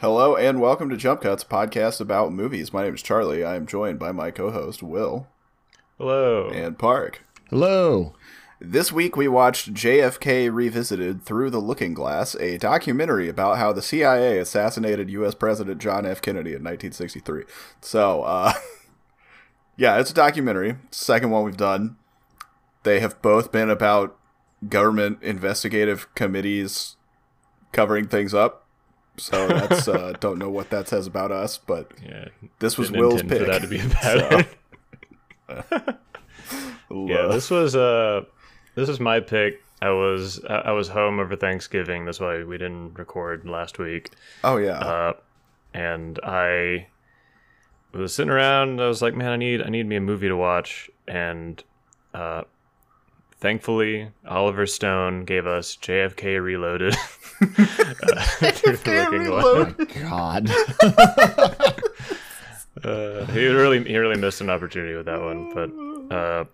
Hello and welcome to Jump Cuts, podcast about movies. My name is Charlie. I am joined by my co-host, Will. Hello. And Park. Hello. This week we watched JFK Revisited Through the Looking Glass, a documentary about how the CIA assassinated U.S. President John F. Kennedy in 1963. So, yeah, it's a documentary. It's the second one we've done. They have both been about government investigative committees covering things up. So that's don't know what that says about us, but yeah, this was Will's pick. For that to be about so. Yeah, this was my pick. I was home over Thanksgiving. That's why we didn't record last week. Oh yeah, and I was sitting around. I was like, man, I need me a movie to watch, and thankfully, Oliver Stone gave us JFK Reloaded. JFK Reloaded. Oh, God. he really missed an opportunity with that one. But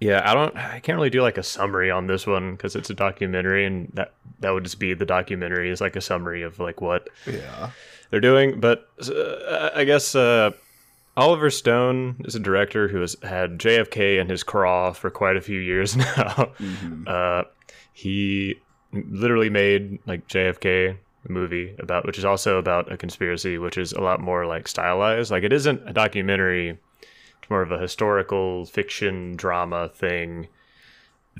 yeah, I can't really do like a summary on this one because it's a documentary, and that would just be the documentary is like a summary of like what they're doing. But I guess. Oliver Stone is a director who has had JFK in his craw for quite a few years now. Mm-hmm. He literally made like JFK a movie about, which is also about a conspiracy, which is a lot more like stylized. Like it isn't a documentary; it's more of a historical fiction drama thing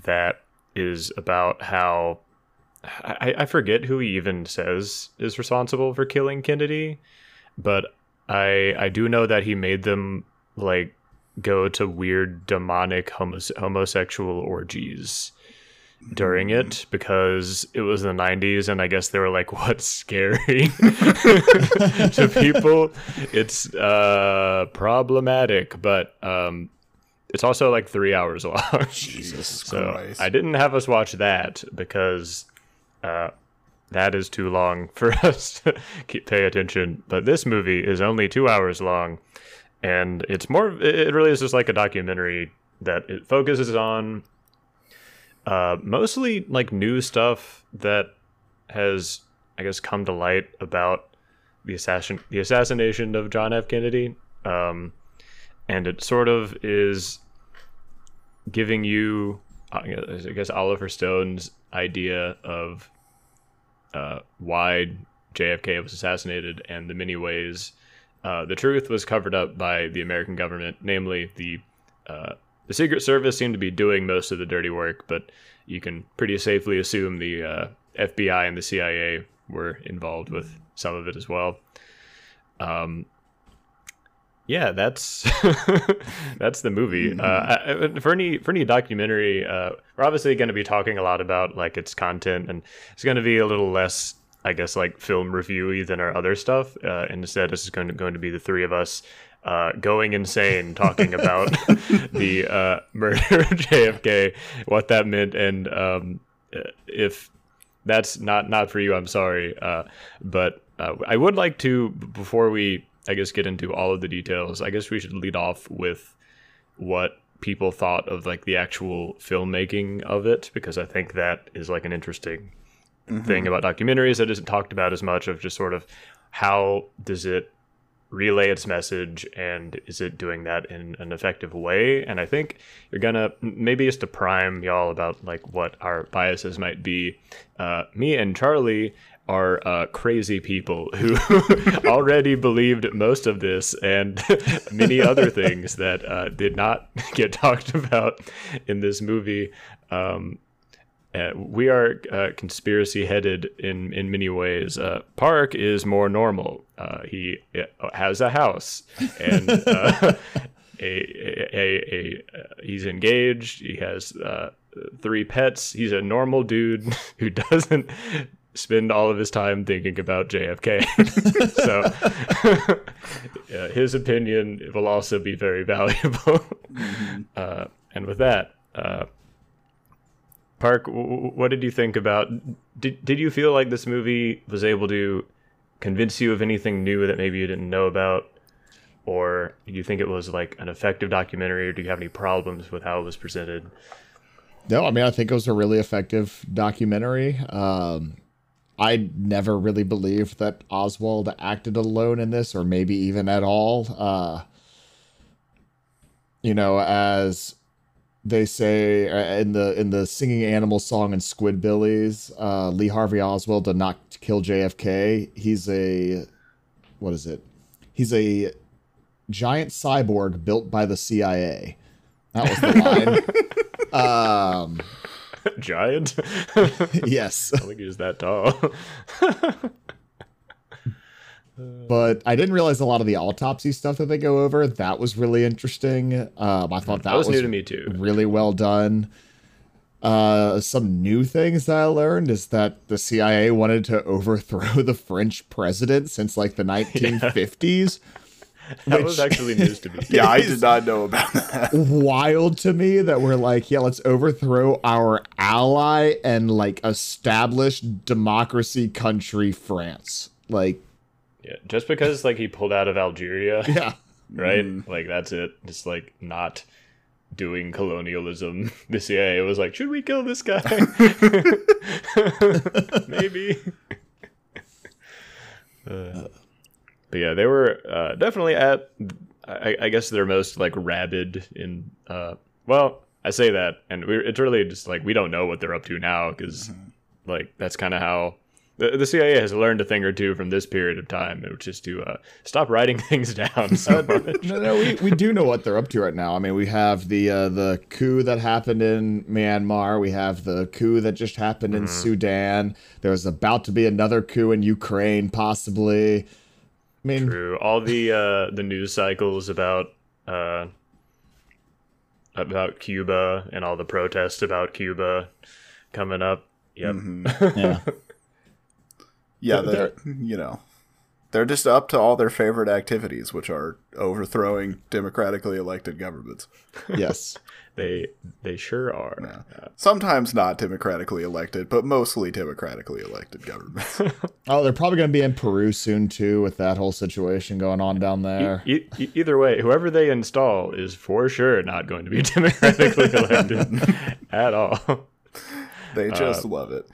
that is about how I forget who he even says is responsible for killing Kennedy, but. I do know that he made them like go to weird demonic homosexual orgies during it because it was the 90s and I guess they were like, what's scary to people? It's problematic, but it's also like 3 hours long. Jesus Christ. I didn't have us watch that because that is too long for us to pay attention. But this movie is only 2 hours long, and it's more. It really is just like a documentary that it focuses on mostly like new stuff that has, I guess, come to light about the assassination of John F. Kennedy, and it sort of is giving you, I guess, Oliver Stone's idea of. Why JFK was assassinated and the many ways the truth was covered up by the American government, namely the Secret Service seemed to be doing most of the dirty work, but you can pretty safely assume the FBI and the CIA were involved with some of it as well. Yeah, that's that's the movie. For any documentary, we're obviously going to be talking a lot about like its content, and it's going to be a little less, I guess, like film reviewy than our other stuff. Instead, this is going to be the three of us going insane talking about the murder of JFK, what that meant, and if that's not for you, I'm sorry. But I would like to before we. I guess get into all of the details. I guess we should lead off with what people thought of like the actual filmmaking of it, because I think that is like an interesting thing about documentaries that isn't talked about as much, of just sort of how does it relay its message and is it doing that in an effective way? And I think you're gonna maybe just to prime y'all about like what our biases might be. Me and Charlie are crazy people who already believed most of this and many other things that did not get talked about in this movie. We are conspiracy-headed in many ways. Park is more normal. He has a house and he's engaged. He has 3 pets. He's a normal dude who doesn't spend all of his time thinking about JFK. So his opinion will also be very valuable. And with that, Park, what did you think about? Did you feel like this movie was able to convince you of anything new that maybe you didn't know about? Or do you think it was like an effective documentary? Or do you have any problems with how it was presented? No, I mean, I think it was a really effective documentary. I never really believed that Oswald acted alone in this, or maybe even at all. You know, as they say in the Singing Animal Song and Squidbillies, Lee Harvey Oswald did not kill JFK. He's a, what is it? He's a giant cyborg built by the CIA. That was the line. Giant? Yes. I don't think he's that tall. But I didn't realize a lot of the autopsy stuff that they go over. That was really interesting. I thought that was new to me too. Really well done. Some new things that I learned is that the CIA wanted to overthrow the French president since like the 1950s. That was actually news to me. Yeah, I did not know about that. Wild to me that we're like, yeah, let's overthrow our ally and like establish democracy country France. Like, yeah, just because like he pulled out of Algeria. Yeah. Right? Like that's it. Just like not doing colonialism. The CIA was like, should we kill this guy? Maybe. But yeah, they were definitely at, I guess, their most like rabid in, well, I say that, and it's really just like, we don't know what they're up to now, because like, that's kind of how the CIA has learned a thing or two from this period of time, which is to stop writing things down so much. No, we do know what they're up to right now. I mean, we have the coup that happened in Myanmar. We have the coup that just happened in Sudan. There's about to be another coup in Ukraine, possibly. I mean, true. All the news cycles about Cuba and all the protests about Cuba coming up. Yep. Mm-hmm. Yeah. Yeah, they're just up to all their favorite activities, which are overthrowing democratically elected governments. Yes. They sure are. Yeah. Sometimes not democratically elected, but mostly democratically elected governments. Oh, they're probably going to be in Peru soon, too, with that whole situation going on down there. Either way, whoever they install is for sure not going to be democratically elected at all. They just love it.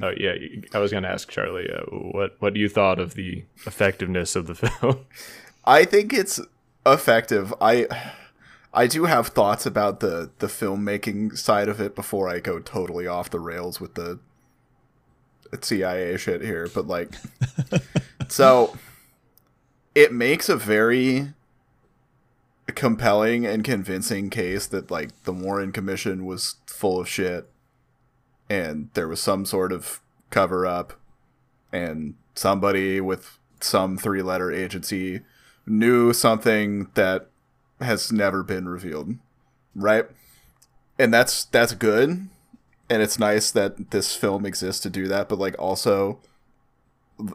Oh yeah, I was going to ask Charlie, what you thought of the effectiveness of the film? I think it's effective. I do have thoughts about the filmmaking side of it before I go totally off the rails with the CIA shit here, but like, so it makes a very compelling and convincing case that like the Warren Commission was full of shit and there was some sort of cover up and somebody with some three-letter agency knew something that has never been revealed, right? And that's good, and it's nice that this film exists to do that, but like also,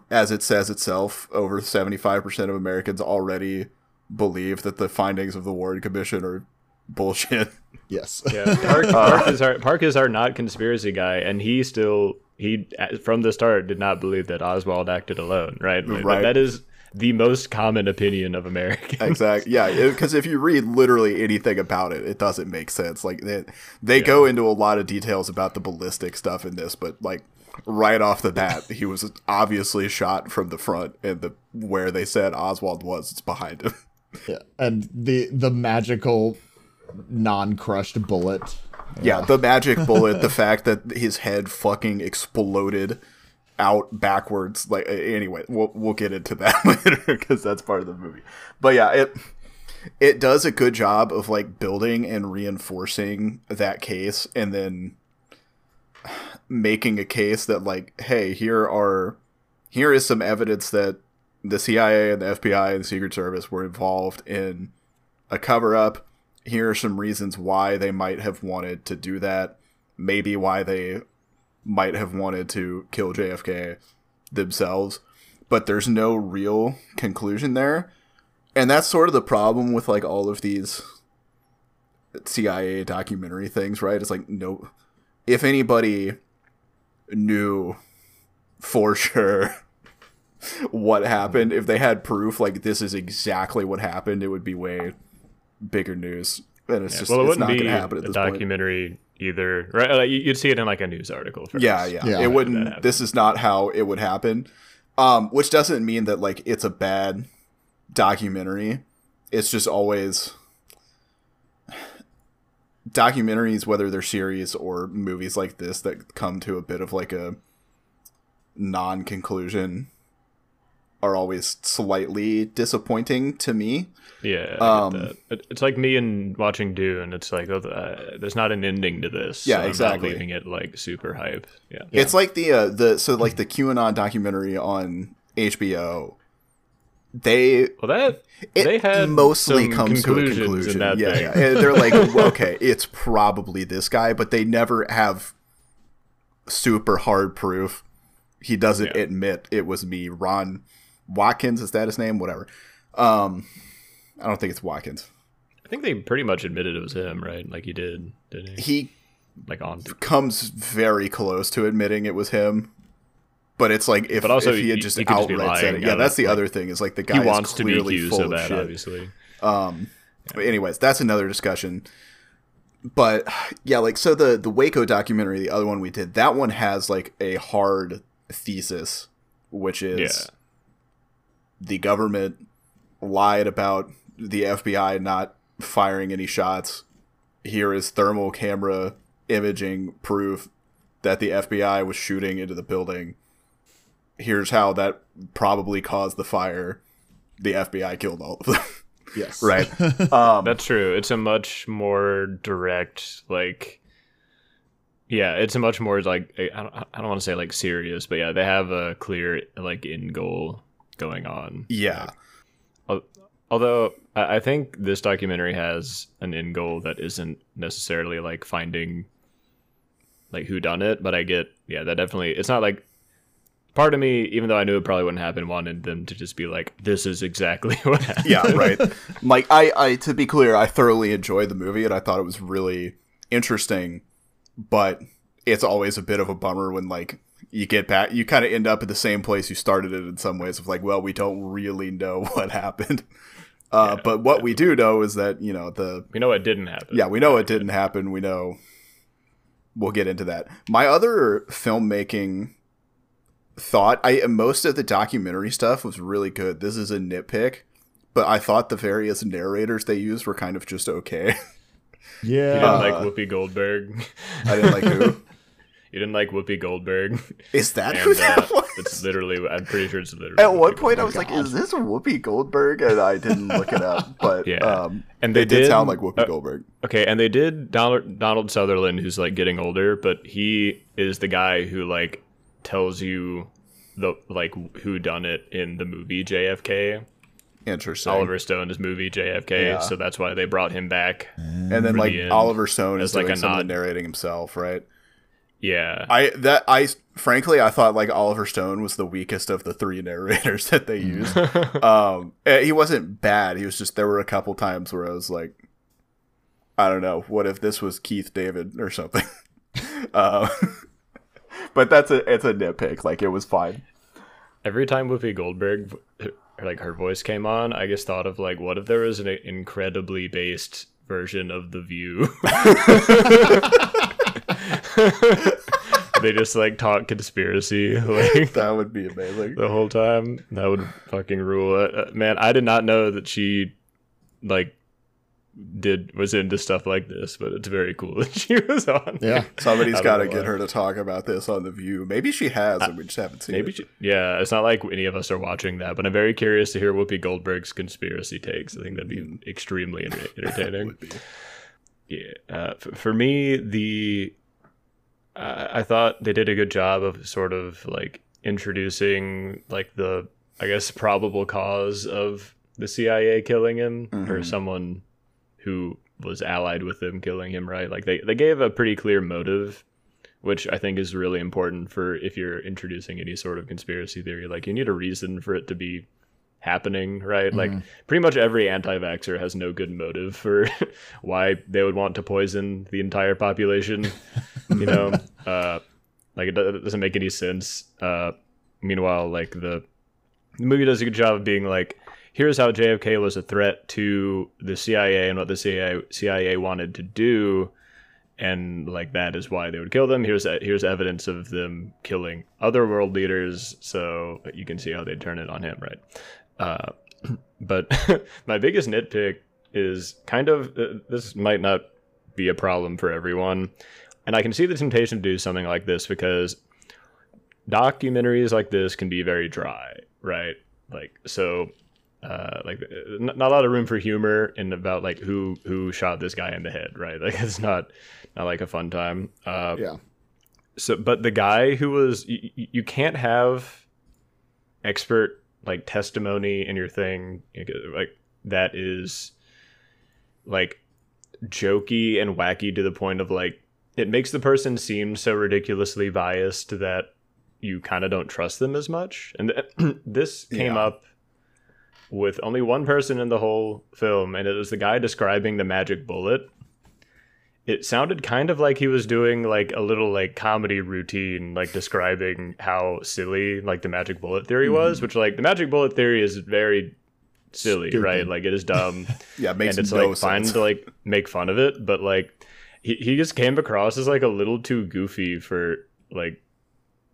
as it says itself, over 75% of Americans already believe that the findings of the Warren Commission are bullshit. Yes. Yeah, Park is our not conspiracy guy, and he from the start did not believe that Oswald acted alone, right? Like, right. That is the most common opinion of Americans. Exactly. Yeah, because if you read literally anything about it, it doesn't make sense. Like they go into a lot of details about the ballistic stuff in this, but like right off the bat, he was obviously shot from the front, and where they said Oswald was, it's behind him. Yeah, and the magical non-crushed bullet. Yeah, the magic bullet. The fact that his head fucking exploded out backwards. Like, anyway, we'll get into that later because that's part of the movie. But yeah, it does a good job of like building and reinforcing that case, and then making a case that like, hey, here is some evidence that the CIA and the FBI and the Secret Service were involved in a cover up. Here are some reasons why they might have wanted to do that. Maybe why they might have wanted to kill JFK themselves, but there's no real conclusion there. And that's sort of the problem with like all of these CIA documentary things, right? It's like, no, if anybody knew for sure what happened, if they had proof, like this is exactly what happened, it would be way bigger news. And it's just well, it's not going to happen at this point. It wouldn't be a documentary either, right? Like, you'd see it in like a news article first. Yeah. It wouldn't. This is not how it would happen. Which doesn't mean that like it's a bad documentary. It's just always documentaries, whether they're series or movies like this, that come to a bit of like a non-conclusion, are always slightly disappointing to me. Yeah, it's like me and watching Dune. It's like there's not an ending to this. Yeah, so exactly. I'm not leaving it like super hype. Yeah, it's like the QAnon documentary on HBO. They had mostly come to a conclusion. Yeah. They're like, okay, it's probably this guy, but they never have super hard proof. He doesn't admit it was me, Ron Watkins, is that his name? Whatever. I don't think it's Watkins. I think they pretty much admitted it was him, right? Like he did, didn't he? He like comes very close to admitting it was him, but it's like if he had just outright said it. Yeah, that's the other thing, is like the guy he wants is clearly to be full of shit. Obviously. But anyways, that's another discussion. But yeah, like so the Waco documentary, the other one we did, that one has like a hard thesis, which is the government lied about the FBI not firing any shots. Here is thermal camera imaging proof that the FBI was shooting into the building. Here's how that probably caused the fire. The FBI killed all of them. Yes. Right. That's true. It's a much more direct, like... Yeah, it's a much more, like, I don't want to say, like, serious, but yeah, they have a clear, like, end goal going on. Yeah. Like, although, I think this documentary has an end goal that isn't necessarily, like, finding, like, who done it, but I get, yeah, that definitely, it's not, like, part of me, even though I knew it probably wouldn't happen, wanted them to just be like, this is exactly what happened. Yeah, right. Like, I to be clear, I thoroughly enjoyed the movie, and I thought it was really interesting. But it's always a bit of a bummer when, like, you get back, you kind of end up at the same place you started it in some ways of, like, well, we don't really know what happened. But what we do know is that, you know, we know it didn't happen. Yeah, we know it didn't happen. We know. We'll get into that. My other filmmaking thought, most of the documentary stuff was really good. This is a nitpick, but I thought the various narrators they used were kind of just okay. Yeah, you didn't like Whoopi Goldberg. I didn't like who? You didn't like Whoopi Goldberg. Is that who that was? It's literally. I'm pretty sure it's literally. At one point, I was like, "Is this Whoopi Goldberg?" And I didn't look it up, but yeah, and they did sound like Whoopi Goldberg. Okay, and they did Donald Sutherland, who's like getting older, but he is the guy who like tells you the like who done it in the movie JFK. Interesting. Oliver Stone's movie JFK, so that's why they brought him back. And then like Oliver Stone is like narrating himself, right? Yeah. I thought like Oliver Stone was the weakest of the three narrators that they used. He wasn't bad. He was just, there were a couple times where I was like, I don't know, what if this was Keith David or something? But it's a nitpick. Like it was fine. Every time Whoopi Goldberg, like her voice came on, I just thought of like, what if there was an incredibly based version of The View? They just like talk conspiracy. Like, that would be amazing. The whole time, that would fucking rule it. Man, I did not know that she like was into stuff like this, but it's very cool that she was on. Yeah, somebody's got to get her to talk about this on The View. Maybe she has, and we just haven't seen it. Yeah, it's not like any of us are watching that, but I'm very curious to hear Whoopi Goldberg's conspiracy takes. I think that'd be extremely entertaining. Would be. Yeah, for me, I thought they did a good job of sort of like introducing like the, I guess, probable cause of the CIA killing him, or someone who was allied with them killing him, right? Like they gave a pretty clear motive, which I think is really important for if you're introducing any sort of conspiracy theory. Like you need a reason for it to be happening, right? Mm-hmm. Like pretty much every anti-vaxxer has no good motive for why they would want to poison the entire population, you know? Like it doesn't make any sense. Meanwhile, like the the movie does a good job of being like, here's how JFK was a threat to the CIA and what the CIA wanted to do. And like, that is why they would kill them. Here's evidence of them killing other world leaders. So you can see how they turn it on him. Right. But my biggest nitpick is kind of, this might not be a problem for everyone. And I can see the temptation to do something like this because documentaries like this can be very dry, right? Like, so, not a lot of room for humor in about like who shot this guy in the head, right? Like, it's not like a fun time. Yeah. So, but the guy who was, you can't have expert like testimony in your thing. Like, that is like jokey and wacky to the point of like, it makes the person seem so ridiculously biased that you kind of don't trust them as much. And this came up with only one person in the whole film, and it was the guy describing the magic bullet. It sounded kind of like he was doing like a little like comedy routine, like describing how silly like the magic bullet theory was, which like the magic bullet theory is very silly, stupid, right? Like, it is dumb. Yeah, it makes and it's no like sense. Fine to like make fun of it, but like he just came across as like a little too goofy for like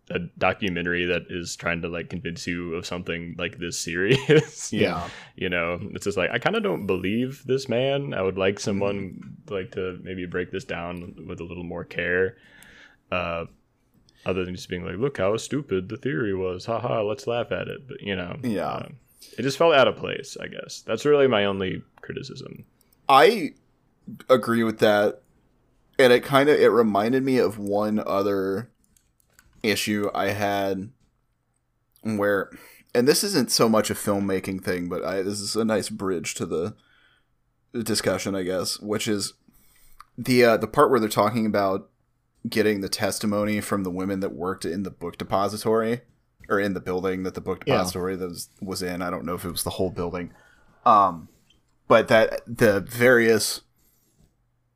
a documentary that is trying to like convince you of something like this serious. Yeah. You know, it's just like, I kind of don't believe this man. I would like someone like to maybe break this down with a little more care. Other than just being like, look how stupid the theory was. Haha, let's laugh at it. But you know, it just felt out of place, I guess. That's really my only criticism. I agree with that. And it kind of, it reminded me of one other issue I had where, and this isn't so much a filmmaking thing, but this is a nice bridge to the discussion, I guess, which is the part where they're talking about getting the testimony from the women that worked in the book depository, or in the building that the book depository that was in. I don't know if it was the whole building, but that the various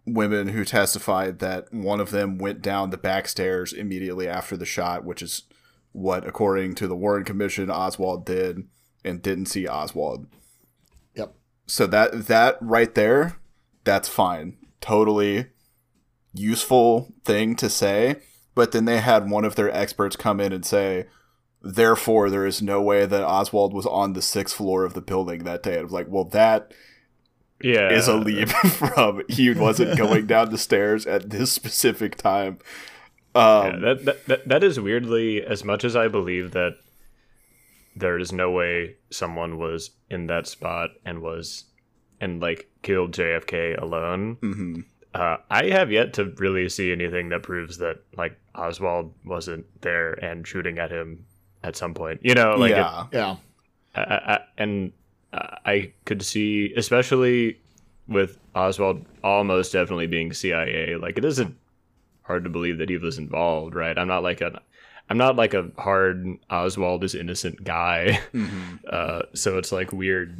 women who testified that one of them went down the back stairs immediately after the shot, which is what, according to the Warren Commission, Oswald did and didn't see Oswald. Yep. So that right there, that's fine. Totally useful thing to say. But then they had one of their experts come in and say, therefore, there is no way that Oswald was on the 6th floor of the building that day. It was like, well, that... Yeah, is a leap from he wasn't going down the stairs at this specific time. That is weirdly, as much as I believe that there is no way someone was in that spot and like killed JFK alone. Mm-hmm. I have yet to really see anything that proves that like Oswald wasn't there and shooting at him at some point. You know, like I could see, especially with Oswald almost definitely being CIA, like it isn't hard to believe that he was involved, right? I'm not like a hard Oswald is innocent guy. Mm-hmm. So it's like weird.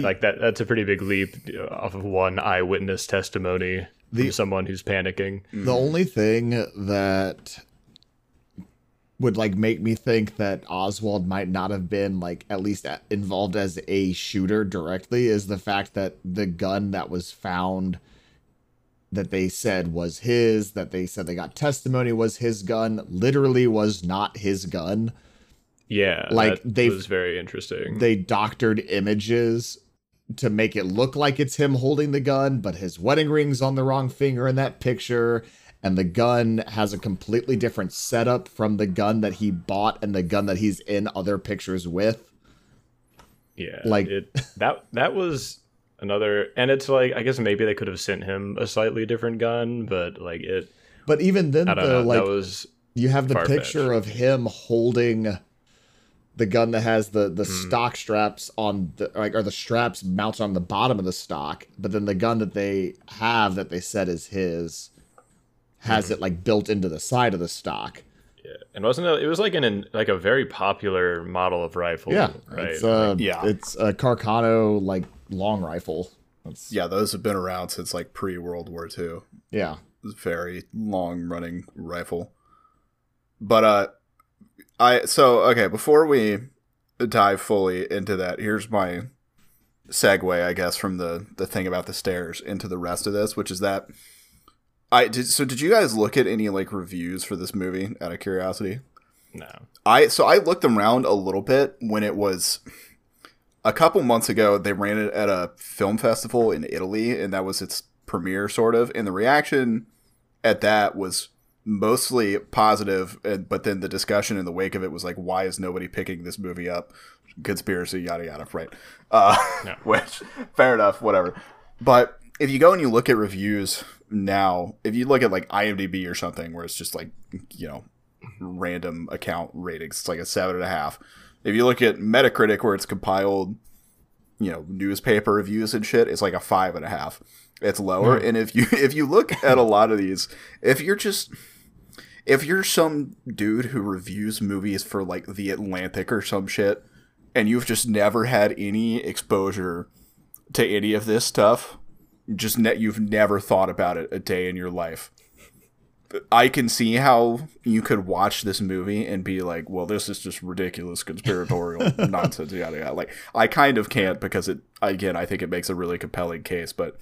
Like that's a pretty big leap off of one eyewitness testimony from someone who's panicking. The only thing that would like make me think that Oswald might not have been like at least involved as a shooter directly is the fact that the gun that was found that they said was his, that they said they got testimony was his gun, literally was not his gun. Yeah, like that was very interesting. They doctored images to make it look like it's him holding the gun, but his wedding ring's on the wrong finger in that picture. And the gun has a completely different setup from the gun that he bought and the gun that he's in other pictures with. Yeah, like that was another, and it's like, I guess maybe they could have sent him a slightly different gun, but like it. But even then, though, like you have the picture of him holding the gun that has the stock straps on the or the straps mounted on the bottom of the stock, but then the gun that they have that they said is his has it like built into the side of the stock. Yeah, and wasn't it? It was like a very popular model of rifle. Yeah, right. It's a Carcano like long rifle. Those have been around since like pre World War II. Yeah, very long running rifle. But okay. Before we dive fully into that. Here's my segue, I guess, from the thing about the stairs into the rest of this, which is that I did. So did you guys look at any like reviews for this movie out of curiosity? No. So I looked around a little bit when it was a couple months ago. They ran it at a film festival in Italy, and that was its premiere, sort of. And the reaction at that was mostly positive, but then the discussion in the wake of it was like, why is nobody picking this movie up? Conspiracy, yada yada, right? No. Which, fair enough, whatever. But if you go and you look at reviews now, if you look at like IMDb or something, where it's just like, you know, random account ratings, it's like a 7.5. If you look at Metacritic, where it's compiled, you know, newspaper reviews and shit, it's like a 5.5. It's lower. And if you look at a lot of these, if you're some dude who reviews movies for like The Atlantic or some shit, and you've just never had any exposure to any of this stuff, just you've never thought about it a day in your life, I can see how you could watch this movie and be like, well, this is just ridiculous conspiratorial nonsense, yada yada. Like, I kind of can't, because it, again, I think it makes a really compelling case, but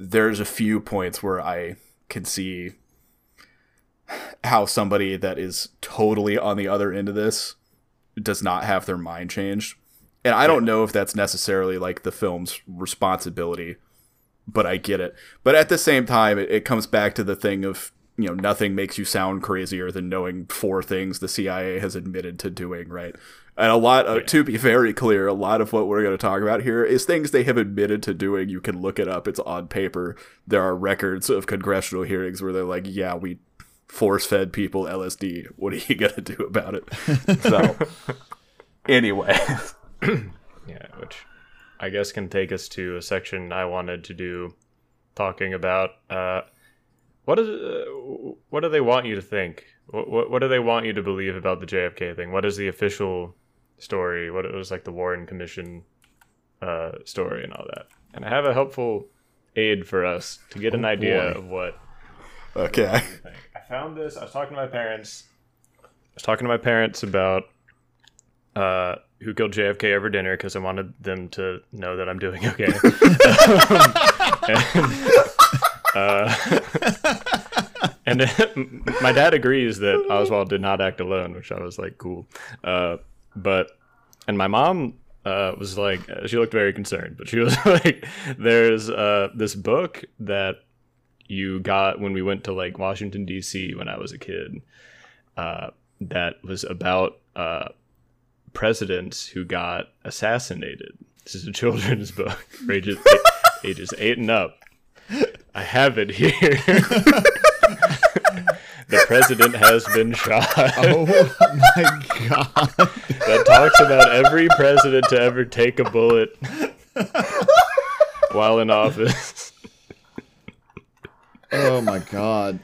there's a few points where I can see how somebody that is totally on the other end of this does not have their mind changed. And I don't know if that's necessarily like the film's responsibility, but I get it. But at the same time, it comes back to the thing of, you know, nothing makes you sound crazier than knowing 4 things the CIA has admitted to doing, right? And a lot of, to be very clear, a lot of what we're going to talk about here is things they have admitted to doing. You can look it up. It's on paper. There are records of congressional hearings where they're like, yeah, we force-fed people LSD. What are you going to do about it? So, anyway. Yeah, which I guess can take us to a section I wanted to do talking about. What do they want you to think? What do they want you to believe about the JFK thing? What is the official story? What it was like the Warren Commission story and all that. And I have a helpful aid for us to get an idea of what. Okay. I found this. I was talking to my parents. About who killed JFK over dinner, because I wanted them to know that I'm doing okay. And my dad agrees that Oswald did not act alone, which I was like, cool. But my mom was like, she looked very concerned, but she was like, there's this book that you got when we went to like Washington, D.C. when I was a kid, that was about presidents who got assassinated. This is a children's book, ages 8 and up. I have it here. The president has been shot. Oh my god. That talks about every president to ever take a bullet while in office. Oh my god.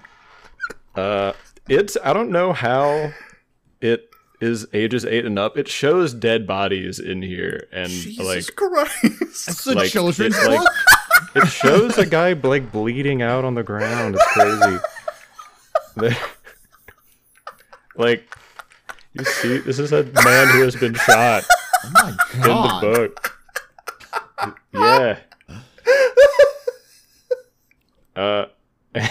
I don't know how it is ages 8 and up. It shows dead bodies in here, and Jesus Christ. It's a children's book. It shows a guy like bleeding out on the ground. It's crazy. Like, you see, this is a man who has been shot. Oh my god! In the book. Yeah.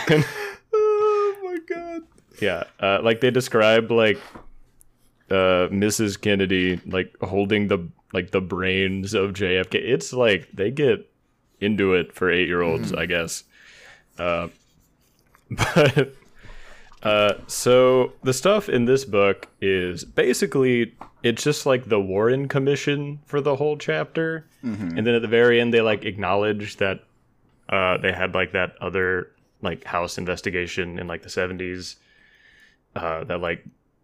And oh my god. Yeah. Like they describe like Mrs. Kennedy like holding the brains of JFK. It's like they get into it for 8-year-olds, I guess. So the stuff in this book is basically, it's just like the Warren Commission for the whole chapter. Mm-hmm. And then at the very end, they like acknowledge that they had like that other like House investigation in like the 70s that like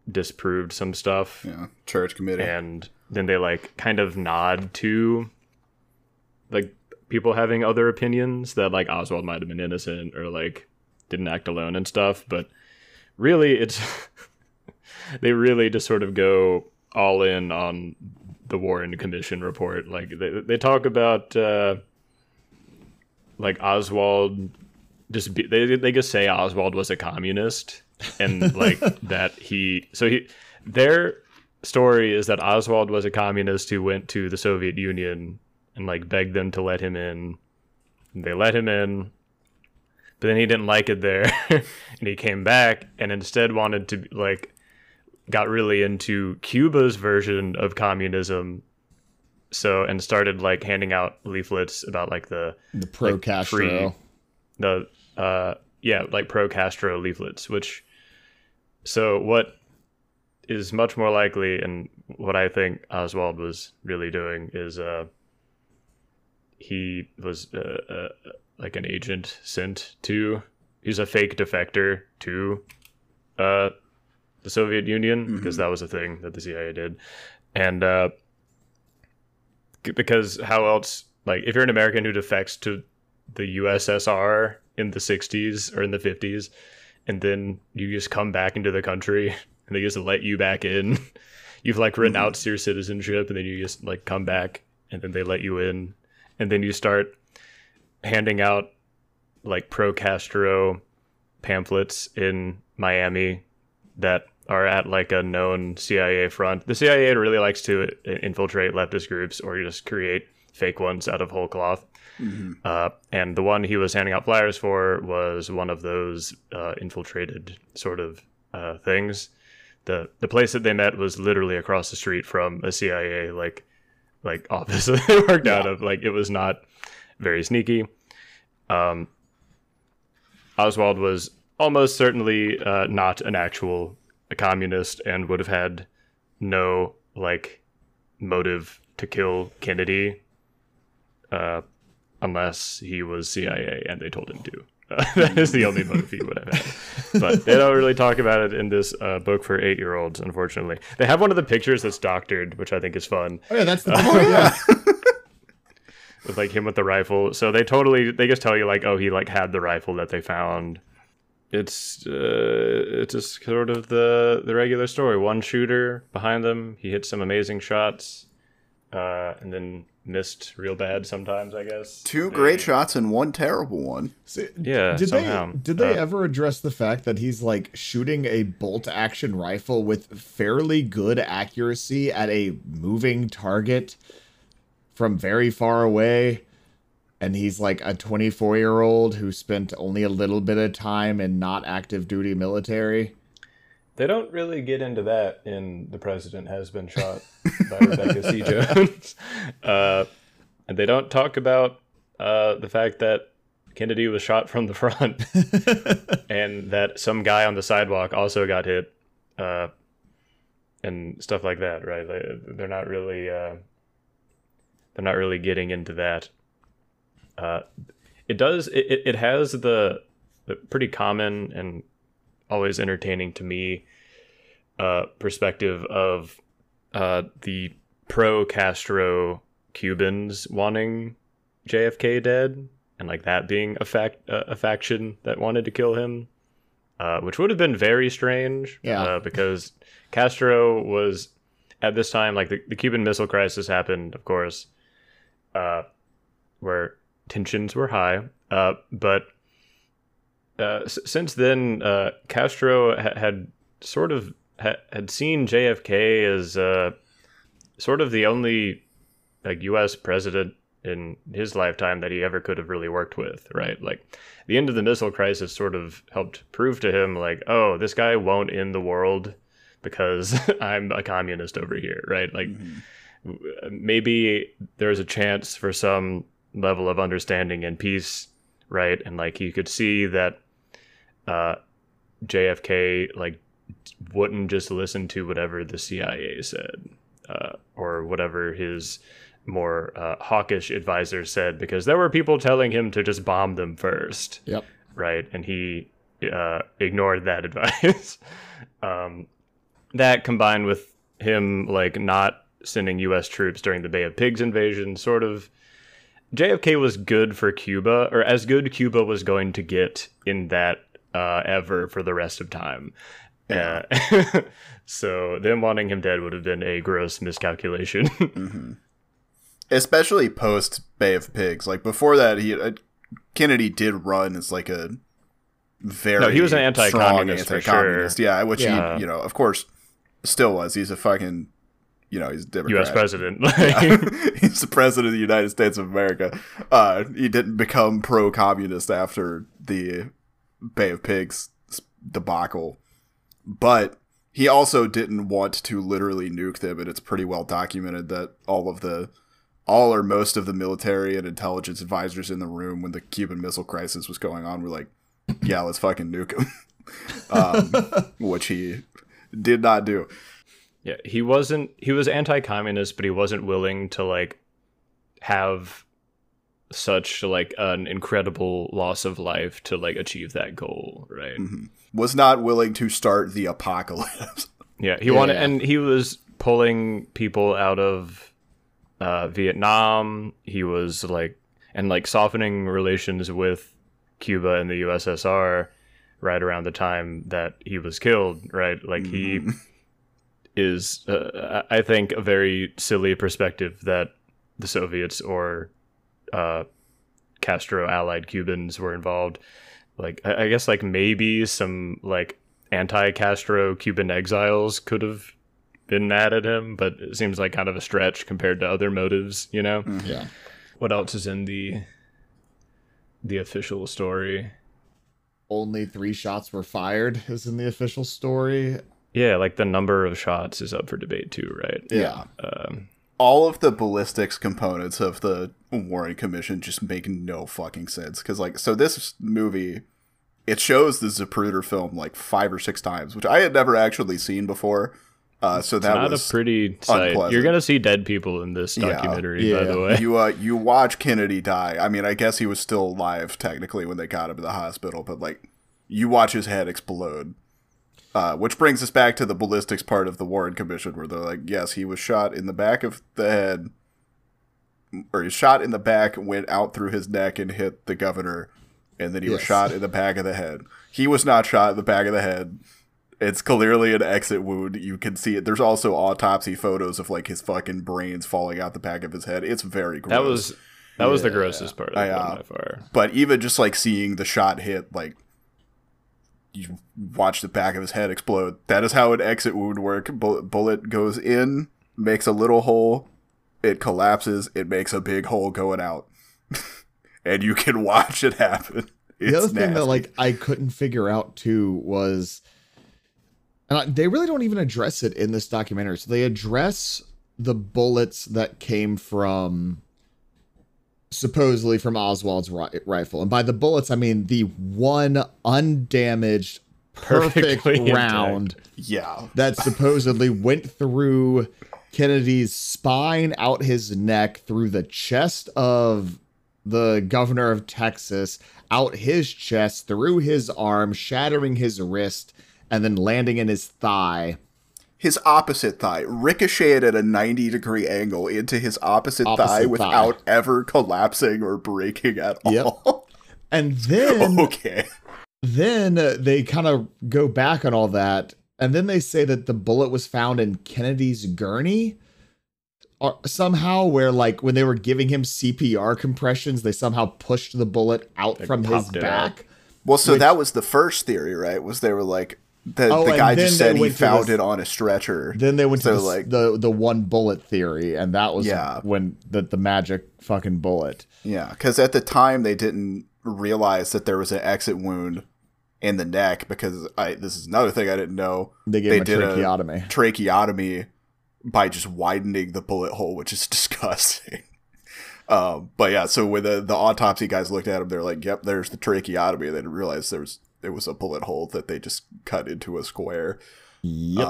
disproved some stuff. Yeah, Church Committee. And then they like kind of nod to like people having other opinions that like Oswald might have been innocent or like didn't act alone and stuff, but really it's they really just sort of go all in on the Warren Commission report. Like they talk about like Oswald just they just say Oswald was a communist, and like that he story is that Oswald was a communist who went to the Soviet Union and like begged them to let him in. And they let him in, but then he didn't like it there, and he came back and instead wanted to like got really into Cuba's version of communism. So, and started like handing out leaflets about like the pro like, Castro, free, the yeah, like pro Castro leaflets, which so what is much more likely, and what I think Oswald was really doing is he was like an agent sent to, he's a fake defector to the Soviet Union, mm-hmm. because that was a thing that the CIA did, and because how else, like if you're an American who defects to the USSR in the 60s or in the 50s and then you just come back into the country and they just let you back in, you've like renounced your citizenship and then you just like come back and then they let you in and then you start handing out like pro-Castro pamphlets in Miami that are at like a known CIA front. The CIA really likes to infiltrate leftist groups or just create fake ones out of whole cloth. Mm-hmm. And the one he was handing out flyers for was one of those infiltrated sort of things. The place that they met was literally across the street from a CIA like office that they worked out of. Like it was not very sneaky. Oswald was almost certainly not an actual a communist and would have had no like motive to kill Kennedy unless he was CIA and they told him to. That is the only motive he would have had. But they don't really talk about it in this book for 8-year-olds, unfortunately. They have one of the pictures that's doctored, which I think is fun. Oh yeah, that's the point, yeah. With like him with the rifle. So they just tell you like, oh, he like had the rifle that they found. It's just sort of the regular story. One shooter behind them. He hit some amazing shots, and then missed real bad sometimes, I guess. Two great shots and one terrible one. Yeah. Did they ever address the fact that he's like shooting a bolt action rifle with fairly good accuracy at a moving target from very far away? And he's like a 24-year-old who spent only a little bit of time in not active duty military. They don't really get into that in The President Has Been Shot by Rebecca C. Jones. And they don't talk about the fact that Kennedy was shot from the front and that some guy on the sidewalk also got hit and stuff like that, right? They're not really getting into that. It has the pretty common and always entertaining to me perspective of the pro-Castro Cubans wanting JFK dead and like that being a faction that wanted to kill him, which would have been very strange, because Castro was at this time, like the Cuban Missile Crisis happened, of course, where tensions were high, but since then Castro had seen JFK as sort of the only like U.S. president in his lifetime that he ever could have really worked with, right? Like the end of the missile crisis sort of helped prove to him like, oh, this guy won't end the world because I'm a communist over here, right? Like mm-hmm. maybe there's a chance for some level of understanding and peace, right? And like you could see that JFK like wouldn't just listen to whatever the CIA said or whatever his more hawkish advisor said, because there were people telling him to just bomb them first, yep, right? And he ignored that advice. That combined with him like not sending U.S. troops during the Bay of Pigs invasion, sort of JFK was good for Cuba, or as good Cuba was going to get in that ever for the rest of time. Yeah. So them wanting him dead would have been a gross miscalculation. Mm-hmm. Especially post Bay of Pigs. Like before that, Kennedy did run as like a very strong anti-communist. Yeah, which he, of course, Still was. He's a fucking, you know, he's a Democrat. U.S. president. He's the president of the United States of America. He didn't become pro-communist after the Bay of Pigs debacle. But he also didn't want to literally nuke them, and it's pretty well documented that all or most of the military and intelligence advisors in the room when the Cuban Missile Crisis was going on were like, yeah, let's fucking nuke him. Which he did not do. Yeah, he was anti-communist, but he wasn't willing to like have such like an incredible loss of life to like achieve that goal, right? Mm-hmm. Was not willing to start the apocalypse. Yeah, he wanted, and he was pulling people out of Vietnam. He was like, and like softening relations with Cuba and the USSR right around the time that he was killed, right? Like, mm-hmm. He is, I think, a very silly perspective that the Soviets or Castro-allied Cubans were involved. Like, I guess, like, maybe some, like, anti-Castro Cuban exiles could have been mad at him, but it seems like kind of a stretch compared to other motives, you know? Mm-hmm. Yeah. What else is in the official story? Only 3 shots were fired is in the official story. Yeah, like the number of shots is up for debate too, right? Yeah. All of the ballistics components of the Warren Commission just make no fucking sense. Because, like, so this movie, it shows the Zapruder film like 5 or 6 times, which I had never actually seen before. So that was not a pretty sight. You're going to see dead people in this documentary, by the way. You watch Kennedy die. I mean, I guess he was still alive technically when they got him to the hospital, but like you watch his head explode, which brings us back to the ballistics part of the Warren Commission where they're like, yes, he was shot in the back of the head, or he shot in the back, went out through his neck and hit the governor. And then he was shot in the back of the head. He was not shot in the back of the head. It's clearly an exit wound. You can see it. There's also autopsy photos of like his fucking brains falling out the back of his head. It's very gross. That was the grossest part of the film by far. But even just like seeing the shot hit, like you watch the back of his head explode. That is how an exit wound works. Bullet goes in, makes a little hole, it collapses, it makes a big hole going out, and you can watch it happen. It's the other thing that like I couldn't figure out too was. And they really don't even address it in this documentary. So they address the bullets that came from, supposedly from Oswald's rifle. And by the bullets, I mean the one undamaged, perfectly round intact. Yeah, that supposedly went through Kennedy's spine, out his neck, through the chest of the governor of Texas, out his chest, through his arm, shattering his wrist, and then landing in his thigh. His opposite thigh, ricocheted at a 90-degree angle into his opposite thigh without ever collapsing or breaking at all. And then, they kind of go back on all that. And then they say that the bullet was found in Kennedy's gurney somehow, where like when they were giving him CPR compressions, they somehow pushed the bullet out from his back. Well, so that was the first theory, right? Was they were like, the guy just said he found it on a stretcher. Then they went to like the one bullet theory, and that was when the magic fucking bullet. Yeah, because at the time they didn't realize that there was an exit wound in the neck, because this is another thing I didn't know. They gave him a tracheotomy. Tracheotomy by just widening the bullet hole, which is disgusting. But yeah, so when the autopsy guys looked at him, they're like, yep, there's the tracheotomy. They didn't realize it was a bullet hole that they just cut into a square. Yep.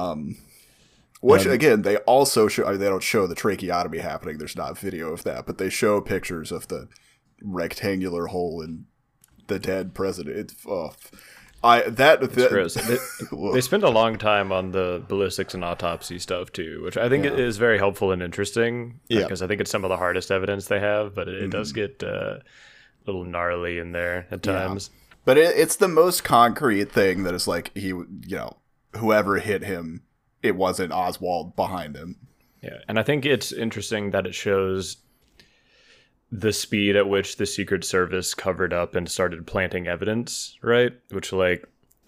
Which again, they also show, they don't show the tracheotomy happening. There's not video of that, but they show pictures of the rectangular hole in the dead president. Gross. They spend a long time on the ballistics and autopsy stuff too, which I think is very helpful and interesting. Yeah, because I think it's some of the hardest evidence they have, but it does get a little gnarly in there at times. Yeah. But it's the most concrete thing that is like whoever hit him, it wasn't Oswald behind him. Yeah, and I think it's interesting that it shows the speed at which the Secret Service covered up and started planting evidence, right? Which, like,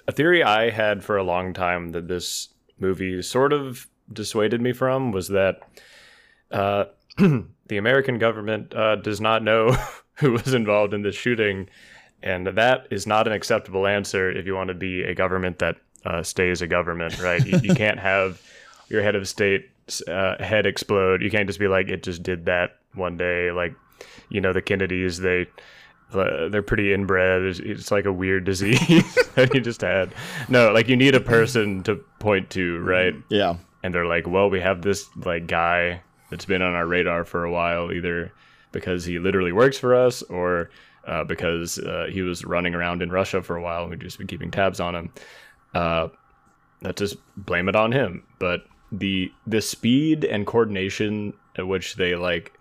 a theory I had for a long time that this movie sort of dissuaded me from was that the American government does not know who was involved in this shooting. And that is not an acceptable answer if you want to be a government that stays a government, right? You can't have your head of state's head explode. You can't just be like, it just did that one day. Like, you know, the Kennedys, they're pretty inbred. It's like a weird disease that you just had. No, like you need a person to point to, right? Yeah. And they're like, well, we have this like guy that's been on our radar for a while, either because he literally works for us or because he was running around in Russia for a while and we've just been keeping tabs on him. Let's just blame it on him. But the speed and coordination at which they like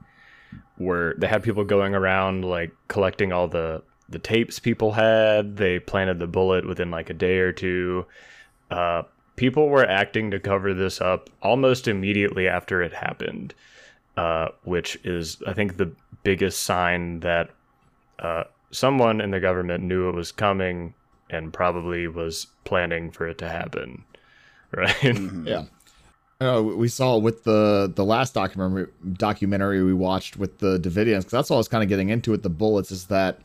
were, they had people going around like collecting all the tapes people had. They planted the bullet within like a day or two. People were acting to cover this up almost immediately after it happened, which is, I think, the biggest sign that someone in the government knew it was coming and probably was planning for it to happen, right? Mm-hmm. Yeah. We saw with the last documentary we watched with the Davidians, because that's what I was kind of getting into with the bullets, is that,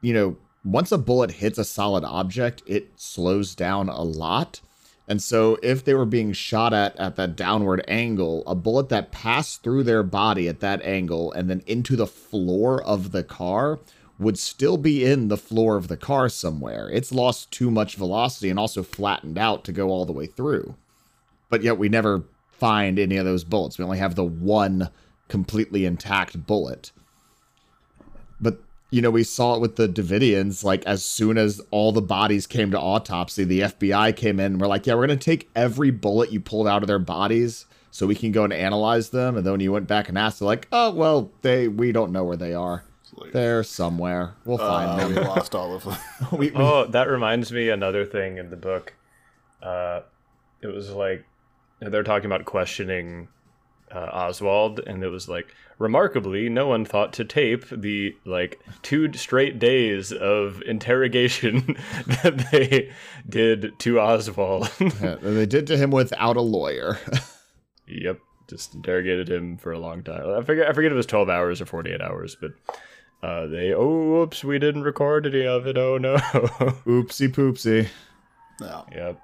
you know, once a bullet hits a solid object, it slows down a lot. And so if they were being shot at that downward angle, a bullet that passed through their body at that angle and then into the floor of the car would still be in the floor of the car somewhere. It's lost too much velocity and also flattened out to go all the way through. But yet we never find any of those bullets. We only have the one completely intact bullet. But, you know, we saw it with the Davidians. Like, as soon as all the bodies came to autopsy, the FBI came in and we're like, yeah, we're going to take every bullet you pulled out of their bodies so we can go and analyze them. And then when you went back and asked, they're like, oh, well, we don't know where they are. They're somewhere. We'll find them. We lost all of them. Oh, that reminds me another thing in the book. It was like, they're talking about questioning Oswald, and it was like, remarkably, no one thought to tape the like 2 straight days of interrogation that they did to Oswald. Yeah, they did to him without a lawyer. Yep, just interrogated him for a long time. I forget if it was 12 hours or 48 hours, but they, oh, oops, we didn't record any of it. Oh no, oopsie poopsie. No. Yep.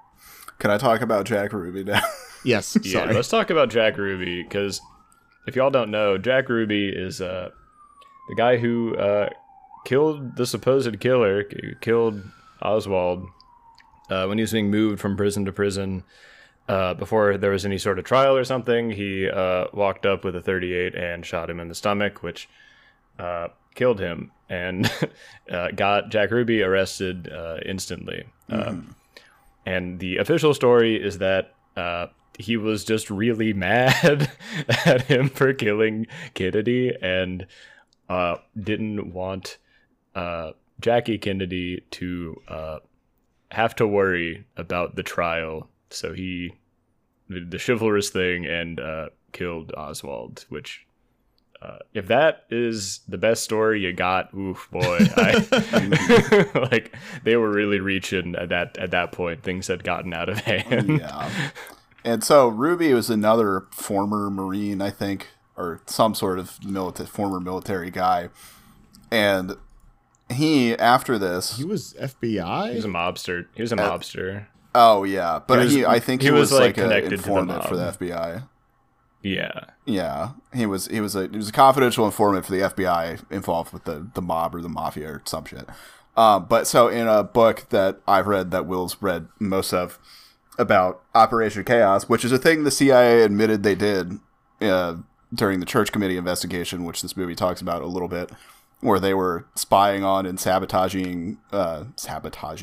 Can I talk about Jack Ruby now? Yes, sorry. Yeah, let's talk about Jack Ruby, because if y'all don't know, Jack Ruby is the guy who killed the supposed killer, killed Oswald when he was being moved from prison to prison. Before there was any sort of trial or something, he walked up with a .38 and shot him in the stomach, which killed him, and got Jack Ruby arrested instantly. And the official story is that he was just really mad at him for killing Kennedy and didn't want Jackie Kennedy to have to worry about the trial. So he did the chivalrous thing and killed Oswald, which if that is the best story you got, oof, boy. Like, they were really reaching at that point. Things had gotten out of hand. Yeah. And so Ruby was another former Marine, I think, or some sort of former military guy. And he, after this... He was FBI? He was a mobster. He was a mobster. Oh, yeah. But he was like an informant for the FBI. Yeah. Yeah. He was a confidential informant for the FBI involved with the mob or the mafia or some shit. But so in a book that I've read that Will's read most of about Operation Chaos, which is a thing the CIA admitted they did during the Church Committee investigation, which this movie talks about a little bit, where they were spying on and sabotaging leftists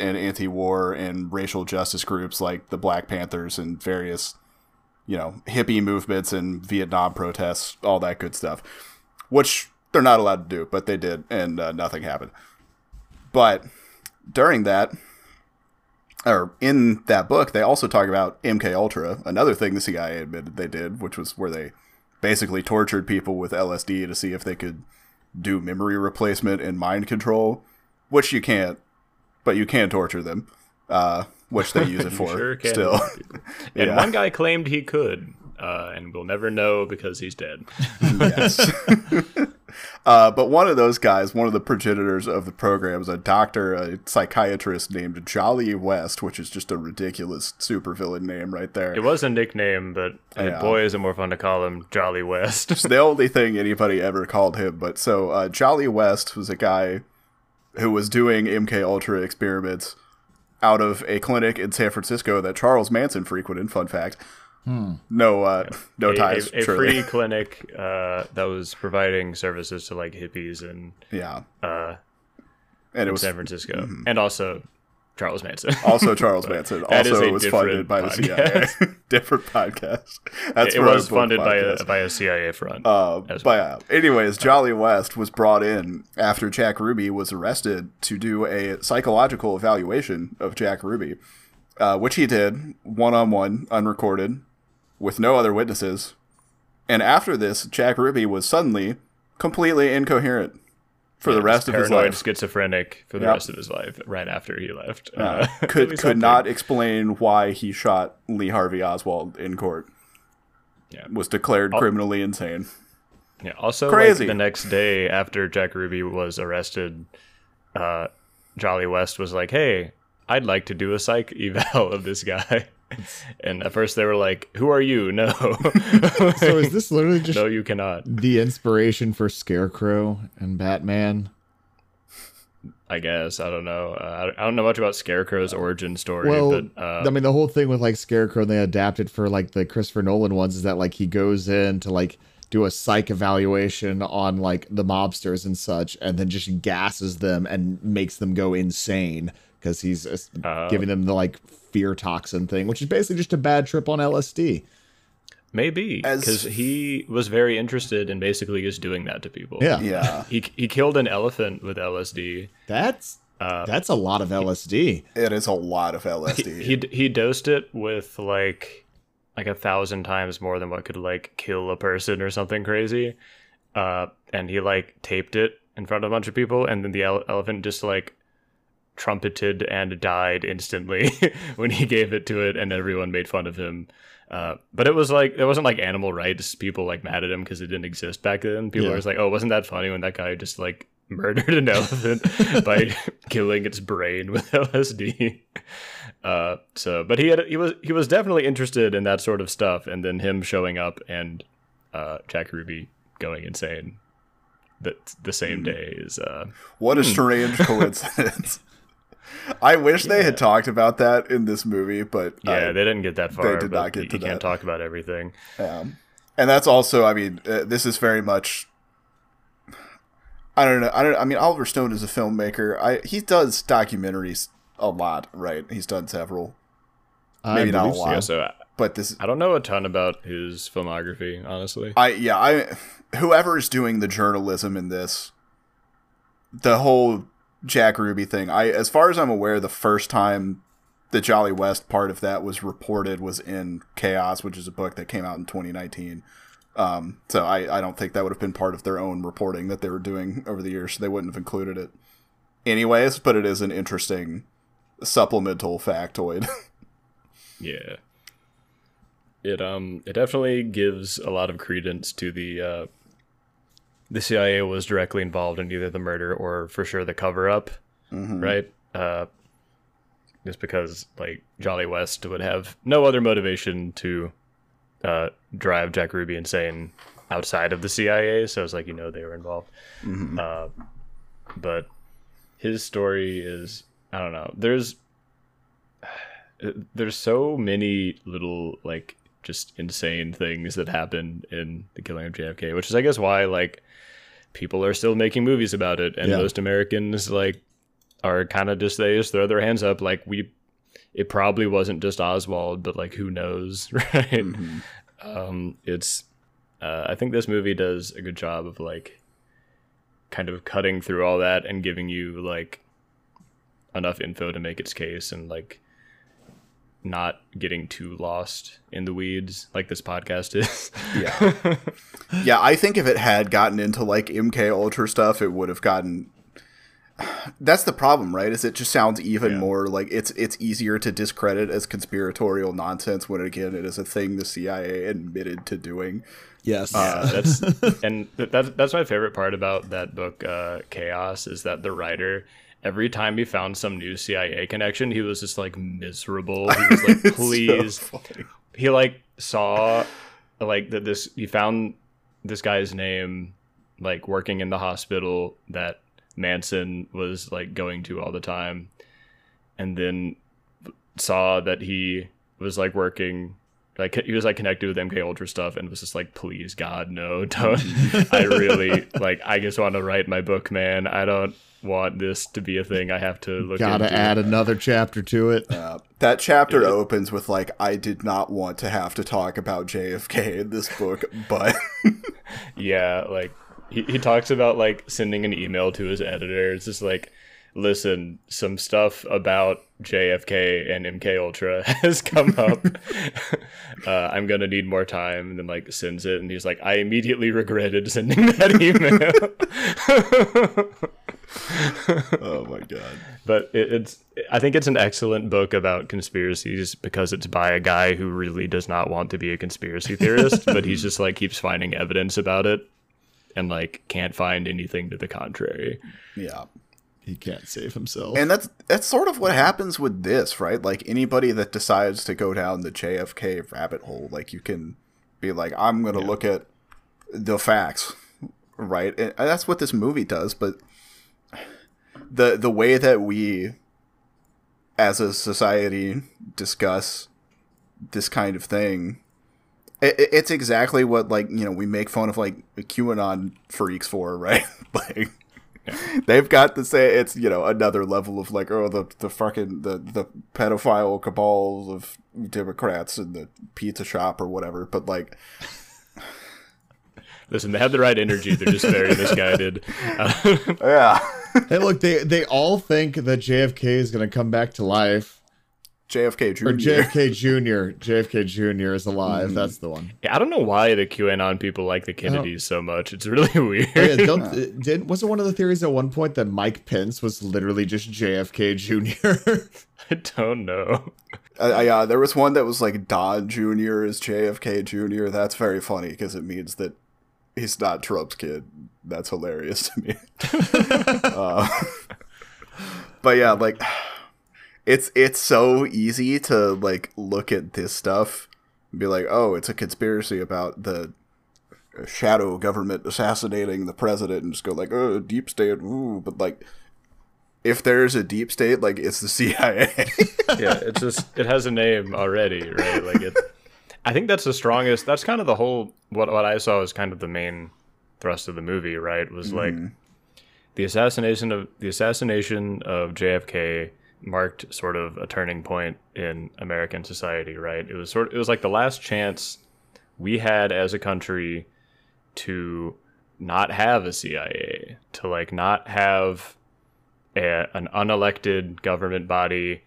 and anti-war and racial justice groups like the Black Panthers and various, you know, hippie movements and Vietnam protests, all that good stuff, which they're not allowed to do, but they did, and nothing happened. But during that, or in that book, they also talk about MK Ultra, another thing the CIA admitted they did, which was where they basically tortured people with LSD to see if they could do memory replacement and mind control, which you can't but you can torture them, which they use it for sure can. Still. And yeah. One guy claimed he could, and we'll never know because he's dead. Yes. But one of those guys, one of the progenitors of the program, is a doctor, a psychiatrist named Jolly West, which is just a ridiculous supervillain name right there. It was a nickname, but boy, is it more fun to call him Jolly West. It's the only thing anybody ever called him. But so Jolly West was a guy who was doing MK Ultra experiments out of a clinic in San Francisco that Charles Manson frequented. Fun fact. No ties. A free clinic that was providing services to like hippies and and it was San Francisco, and also Charles Manson. Also was funded by the CIA. Different podcast. That's it was funded by a CIA front. Anyways, Jolly West was brought in after Jack Ruby was arrested to do a psychological evaluation of Jack Ruby, which he did one-on-one, unrecorded, with no other witnesses. And after this, Jack Ruby was suddenly completely incoherent for the rest of his life. Paranoid, schizophrenic for the rest of his life, right after he left. Could not explain why he shot Lee Harvey Oswald in court. Yeah. Was declared criminally insane. Yeah. Also, crazy. The next day after Jack Ruby was arrested, Jolly West was like, hey, I'd like to do a psych eval of this guy. And at first they were like, who are you? No. So is this literally just... No, you cannot. The inspiration for Scarecrow and Batman? I guess. I don't know. I don't know much about Scarecrow's origin story. Well, but, I mean, the whole thing with like Scarecrow and they adapted for like the Christopher Nolan ones is that like he goes in to like do a psych evaluation on like the mobsters and such and then just gasses them and makes them go insane. Because he's giving them the like fear toxin thing, which is basically just a bad trip on LSD. Maybe because he was very interested in basically just doing that to people. Yeah, yeah. He killed an elephant with LSD. That's a lot of LSD. It is a lot of LSD. He dosed it with like 1,000 times more than what could like kill a person or something crazy. And he like taped it in front of a bunch of people, and then the elephant just like trumpeted and died instantly when he gave it to it, and everyone made fun of him. But it was like, it wasn't like animal rights people like mad at him because it didn't exist back then. People were just like, oh, wasn't that funny when that guy just like murdered an elephant by killing its brain with LSD? But he was definitely interested in that sort of stuff, and then him showing up and Jack Ruby going insane the same day is what a strange coincidence. I wish they had talked about that in this movie, but they didn't get that far. They did not get to that. You can't talk about everything. And that's also, I mean, this is very much. I don't know. I mean, Oliver Stone is a filmmaker. He does documentaries a lot, right? He's done several. Maybe not a lot. Yeah, but I don't know a ton about his filmography, honestly. Whoever is doing the journalism in this, the whole Jack Ruby thing, as far as I'm aware, the first time the Jolly West part of that was reported was in Chaos, which is a book that came out in 2019. So I don't think that would have been part of their own reporting that they were doing over the years, so they wouldn't have included it anyways, but it is an interesting supplemental factoid. Yeah. It definitely gives a lot of credence to the CIA was directly involved in either the murder or for sure the cover-up, right? Just because like Jolly West would have no other motivation to drive Jack Ruby insane outside of the CIA, so it's like, you know, they were involved. But his story is, I don't know, there's so many little like just insane things that happen in the killing of JFK, which is, I guess, why like people are still making movies about it, and most Americans like are kind of just, they just throw their hands up like, it probably wasn't just Oswald, but like who knows, right? I think this movie does a good job of like kind of cutting through all that and giving you like enough info to make its case, and like not getting too lost in the weeds like this podcast is. I think if it had gotten into like MK Ultra stuff, it would have gotten that's the problem, right? Is it just sounds even more like it's easier to discredit as conspiratorial nonsense when, again, it is a thing the CIA admitted to doing. Yes. That's my favorite part about that book, Chaos, is that the writer, every time he found some new CIA connection, he was just like miserable. He was like, please. So he like saw like that this, he found this guy's name, like working in the hospital that Manson was like going to all the time, and then saw that he was like working, like he was like connected with MK Ultra stuff, and was just like, please God, no, don't. I really like, I just want to write my book, man. I don't want this to be a thing I have to look gotta into. Add another chapter to it. That chapter opens with like, I did not want to have to talk about JFK in this book, but yeah, like he talks about like sending an email to his editor. It's just like, listen, some stuff about JFK and MK Ultra has come up. I'm gonna need more time. And then like sends it, and he's like, I immediately regretted sending that email. Oh my God. But I think it's an excellent book about conspiracies because it's by a guy who really does not want to be a conspiracy theorist, but he's just like keeps finding evidence about it and like can't find anything to the contrary. Yeah. He can't save himself. And that's sort of what happens with this, right? Like anybody that decides to go down the JFK rabbit hole, like you can be like, I'm going to look at the facts, right? And that's what this movie does, but the way that we as a society discuss this kind of thing, it's exactly what, like, you know, we make fun of like QAnon freaks for, right? Like they've got to say, it's, you know, another level of like, oh, the fucking the pedophile cabals of Democrats in the pizza shop or whatever, but like listen, they have the right energy, they're just very misguided. Yeah. Hey, look, they all think that JFK is going to come back to life. JFK Jr. Or JFK Jr. JFK Jr. is alive. Mm-hmm. That's the one. Yeah, I don't know why the QAnon people like the Kennedys so much. It's really weird. Oh, yeah, wasn't one of the theories at one point that Mike Pence was literally just JFK Jr.? I don't know. There was one that was like, Don Jr. is JFK Jr. That's very funny because it means that he's not Trump's kid. That's hilarious to me. But yeah, like... It's so easy to like look at this stuff and be like, oh, it's a conspiracy about the shadow government assassinating the president, and just go like, oh, deep state, ooh. But like, if there's a deep state, like, it's the CIA. Yeah, it's just, it has a name already, right? Like, it. I think that's the strongest. That's kind of the whole what I saw was kind of the main thrust of the movie, right? Was like the assassination of JFK marked sort of a turning point in American society, right? It was like the last chance we had as a country to not have a CIA, to like not have an unelected government body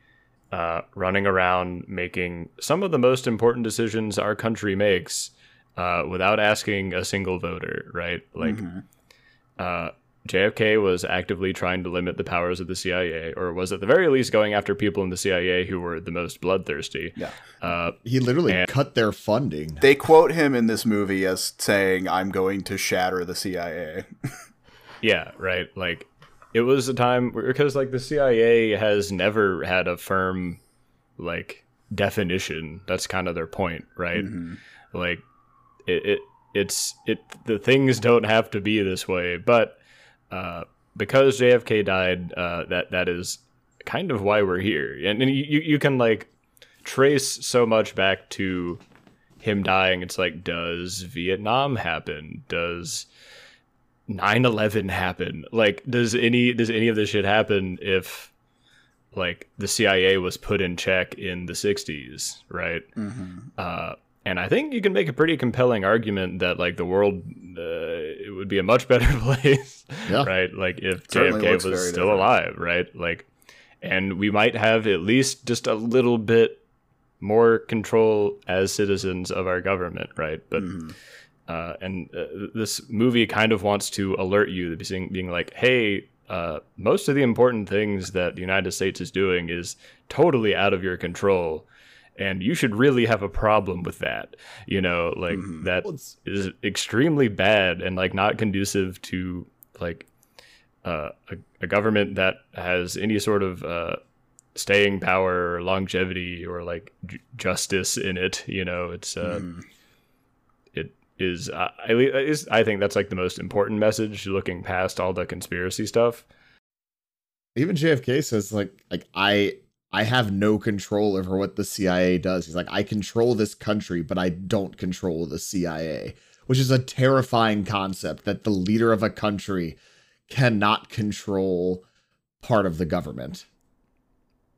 running around making some of the most important decisions our country makes without asking a single voter, right? Like, JFK was actively trying to limit the powers of the CIA, or was at the very least going after people in the CIA who were the most bloodthirsty. Yeah, he literally cut their funding. They quote him in this movie as saying, I'm going to shatter the CIA. Yeah, right. Like, it was a time because like the CIA has never had a firm like definition. That's kind of their point, right? Mm-hmm. Like the things don't have to be this way, but because JFK died, that is kind of why we're here. And you can like trace so much back to him dying. It's like, does Vietnam happen? Does 9/11 happen? Like, does any of this shit happen if like the CIA was put in check in the 60s, right? Mm-hmm. And I think you can make a pretty compelling argument that like the world, it would be a much better place, right? Like if JFK was still alive, right? Like, and we might have at least just a little bit more control as citizens of our government, right? But this movie kind of wants to alert you to being like, hey, most of the important things that the United States is doing is totally out of your control. And you should really have a problem with that. You know, like that is extremely bad and like not conducive to like a government that has any sort of staying power or longevity or like justice in it. You know, it's I think that's like the most important message, looking past all the conspiracy stuff. Even JFK says like I have no control over what the CIA does. He's like, I control this country, but I don't control the CIA, which is a terrifying concept that the leader of a country cannot control part of the government.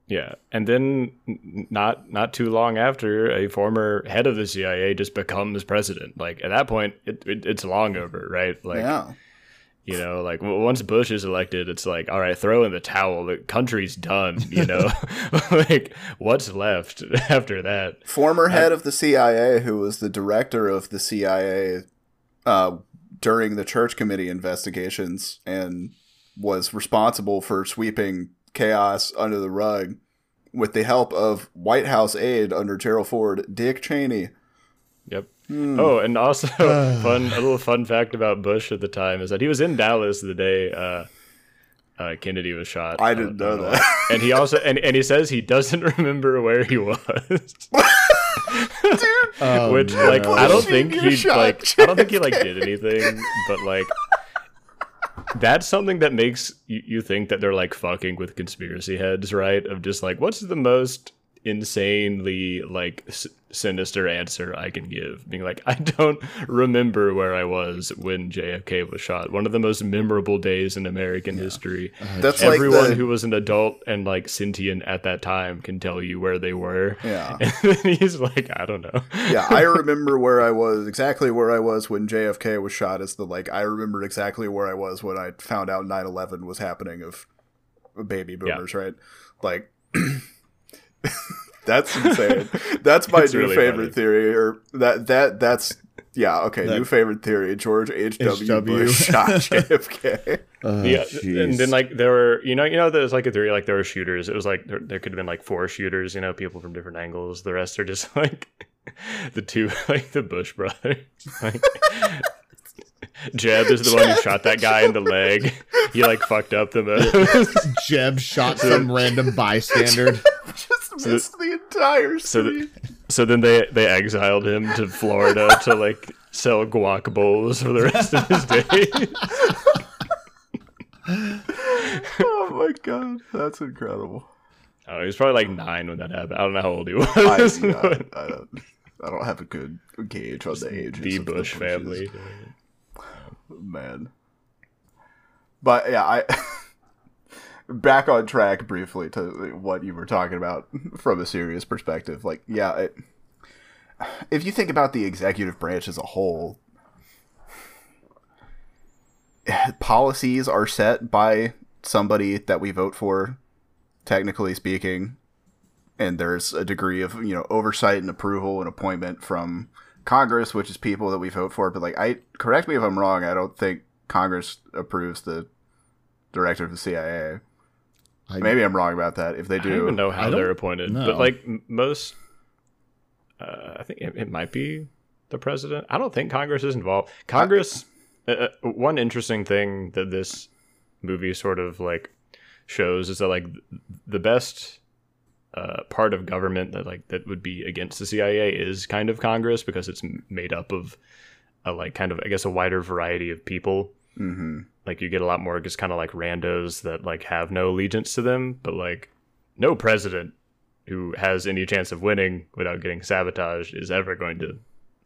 Yeah, and then not too long after, a former head of the CIA just becomes president. Like at that point, it's long over, right? Like, yeah. You know, like once Bush is elected, it's like, all right, throw in the towel. The country's done. You know, like what's left after that? Former head of the CIA, who was the director of the CIA during the Church Committee investigations, and was responsible for sweeping chaos under the rug with the help of White House aide under Gerald Ford, Dick Cheney. Yep. Oh, and also a little fun fact about Bush at the time is that he was in Dallas the day Kennedy was shot. I didn't know that. And he also and he says he doesn't remember where he was. Dude. Which like I don't think he did anything, but like that's something that makes you think that they're like fucking with conspiracy heads, right? Of just like, what's the most insanely like sinister answer I can give? Being like, I don't remember where I was when JFK was shot. One of the most memorable days in American history. That's everyone like who was an adult and like sentient at that time can tell you where they were. Yeah. And then he's like, I don't know. Yeah, I remember exactly where I was when JFK was shot is the like, I remember exactly where I was when I found out 9/11 was happening of baby boomers, right? Like that's insane. That's my new really favorite funny. Theory, or that's yeah, okay. That, new favorite theory: George H.W. Bush shot JFK. Yeah, geez. And then like there were you know there's like a theory like there were shooters. It was like there could have been like four shooters. You know, people from different angles. The rest are just like the two like the Bush brothers. Like, Jeb is the one who shot that guy in the leg. He like fucked up the most. Jeb shot some random bystander. So missed the entire city. So then they exiled him to Florida to like sell guac bowls for the rest of his days. Oh my god, that's incredible. Oh, he was probably like 9 when that happened. I don't know how old he was. I don't have a good gauge on the ages. The Bush family. Man. But yeah, back on track briefly to what you were talking about from a serious perspective. Like, yeah, if you think about the executive branch as a whole, policies are set by somebody that we vote for, technically speaking, and there's a degree of, you know, oversight and approval and appointment from Congress, which is people that we vote for. But like, correct me if I'm wrong, I don't think Congress approves the director of the CIA. Maybe I'm wrong about that. If they do, I don't even know how they're appointed. No. But like most, I think it might be the president. I don't think Congress is involved. Congress. One interesting thing that this movie sort of like shows is that like the best part of government that like that would be against the CIA is kind of Congress, because it's made up of a like kind of, I guess, a wider variety of people. Mm-hmm. Like you get a lot more just kind of like randos that like have no allegiance to them, but like no president who has any chance of winning without getting sabotaged is ever going to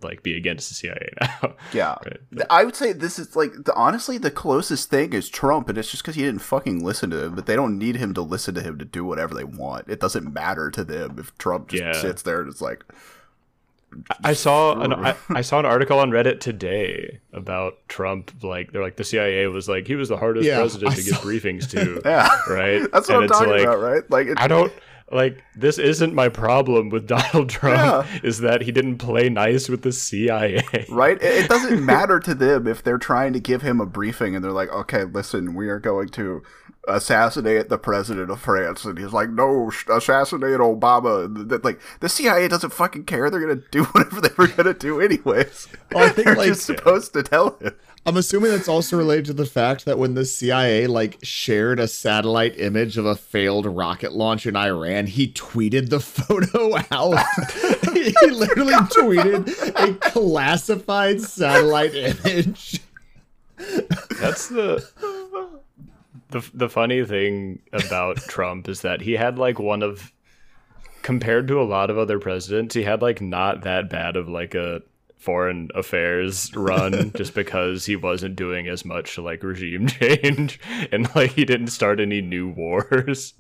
like be against the CIA now. Yeah. Right? But I would say this is like honestly the closest thing is Trump, and it's just because he didn't fucking listen to him, but they don't need him to listen to him to do whatever they want. It doesn't matter to them if Trump just sits there and is like... I saw an article on Reddit today about Trump. Like they're like the CIA was like he was the hardest president to give briefings to. Yeah, right. That's what I'm talking about, right? Like I don't Like, this isn't my problem with Donald Trump, is that he didn't play nice with the CIA. Right? It doesn't matter to them if they're trying to give him a briefing and they're like, okay, listen, we are going to assassinate the president of France. And he's like, no, assassinate Obama. Like, the CIA doesn't fucking care. They're going to do whatever they were going to do anyways. Well, I think they're just supposed to tell him. I'm assuming that's also related to the fact that when the CIA, like, shared a satellite image of a failed rocket launch in Iran, he tweeted the photo out. He literally tweeted a classified satellite image. That's the funny thing about Trump is that he had, like, one of, compared to a lot of other presidents, he had, like, not that bad of, like, a foreign affairs run, just because he wasn't doing as much like regime change, and like he didn't start any new wars.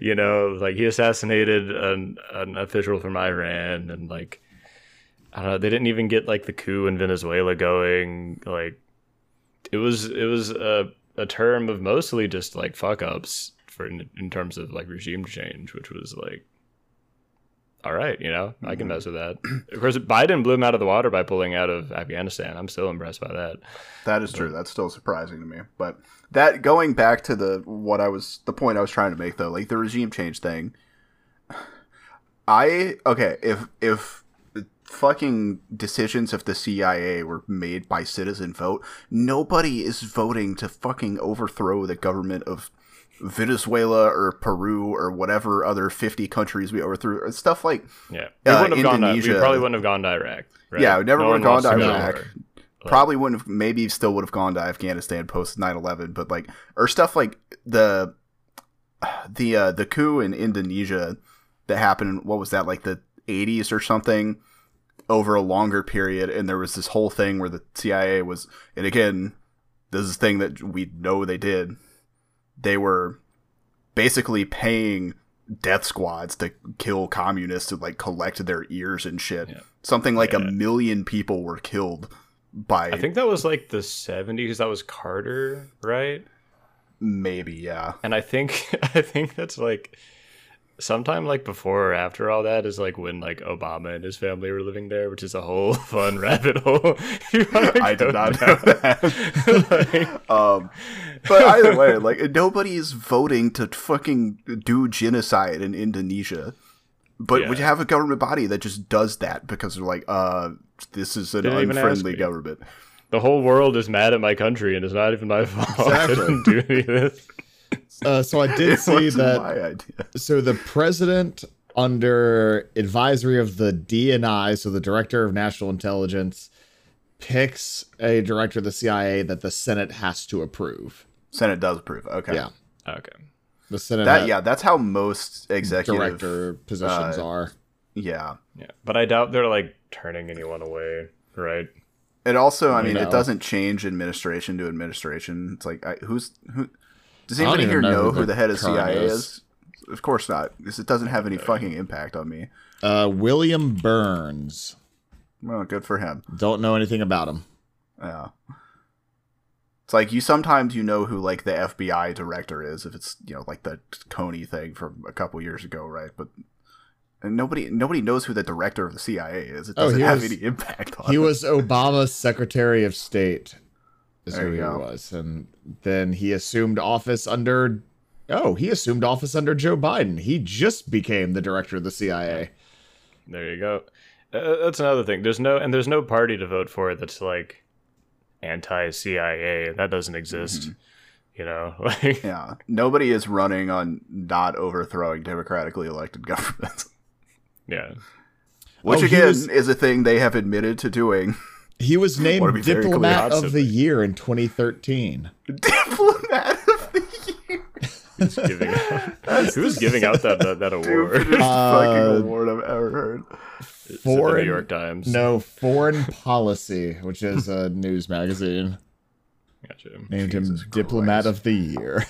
You know, like he assassinated an official from Iran, and like I don't know, they didn't even get like the coup in Venezuela going. Like it was a term of mostly just like fuck ups for in terms of like regime change, which was like, all right, you know, I can mess with that. Of course, Biden blew him out of the water by pulling out of Afghanistan. I'm still impressed by that. That is true. That's still surprising to me. But that, going back to the point I was trying to make, though, like the regime change thing. If fucking decisions of the CIA were made by citizen vote, nobody is voting to fucking overthrow the government of Venezuela or Peru or whatever other 50 countries we overthrew, or stuff like Indonesia. We probably wouldn't have gone to Iraq, right? Yeah, we never would have gone to Iraq. Probably wouldn't have, maybe still would have gone to Afghanistan post 9/11, but like, or stuff like the coup in Indonesia that happened, what was that, like the 80s or something, over a longer period, and there was this whole thing where the CIA was, and again, this is a thing that we know they did. They were basically paying death squads to kill communists to like collect their ears and shit. Yeah. Something like a million people were killed by. I think that was like the 70s. That was Carter, right? Maybe, yeah. And I think that's like sometime like before or after all that is like when like Obama and his family were living there, which is a whole fun rabbit hole. I did not know that. But either way, like nobody is voting to fucking do genocide in Indonesia, but we have a government body that just does that because they're like, this is an unfriendly government. The whole world is mad at my country, and it's not even my fault. Exactly. I didn't do any of this. So I did see that. My idea. So the president, under advisory of the DNI, so the Director of National Intelligence, picks a director of the CIA that the Senate has to approve. Senate does approve. Okay. Yeah. Okay. The Senate. That's how most executive director positions are. Yeah. Yeah. But I doubt they're like turning anyone away, right? It also, it doesn't change administration to administration. It's like, does anybody here know who the head of CIA is? Of course not, because it doesn't have any fucking impact on me. William Burns. Well, good for him. Don't know anything about him. Yeah. It's like you know who like the FBI director is, if it's, you know, like the Coney thing from a couple years ago, right? But nobody knows who the director of the CIA is. It doesn't have any impact on him. He was Obama's Secretary of State. Is there who he was, and then he assumed office under Joe Biden. He just became the director of the CIA. There you go. That's another thing. There's no party to vote for that's like anti-CIA. That doesn't exist. Mm-hmm. You know, like, yeah, nobody is running on not overthrowing democratically elected governments. Yeah, which again is a thing they have admitted to doing. He was named Diplomat of the Year in 2013. Diplomat of the Year? Who's giving out that award? Stupidest fucking award I've ever heard. It's the New York Times. No, Foreign Policy, which is a news magazine. Gotcha. Named him Diplomat of the Year.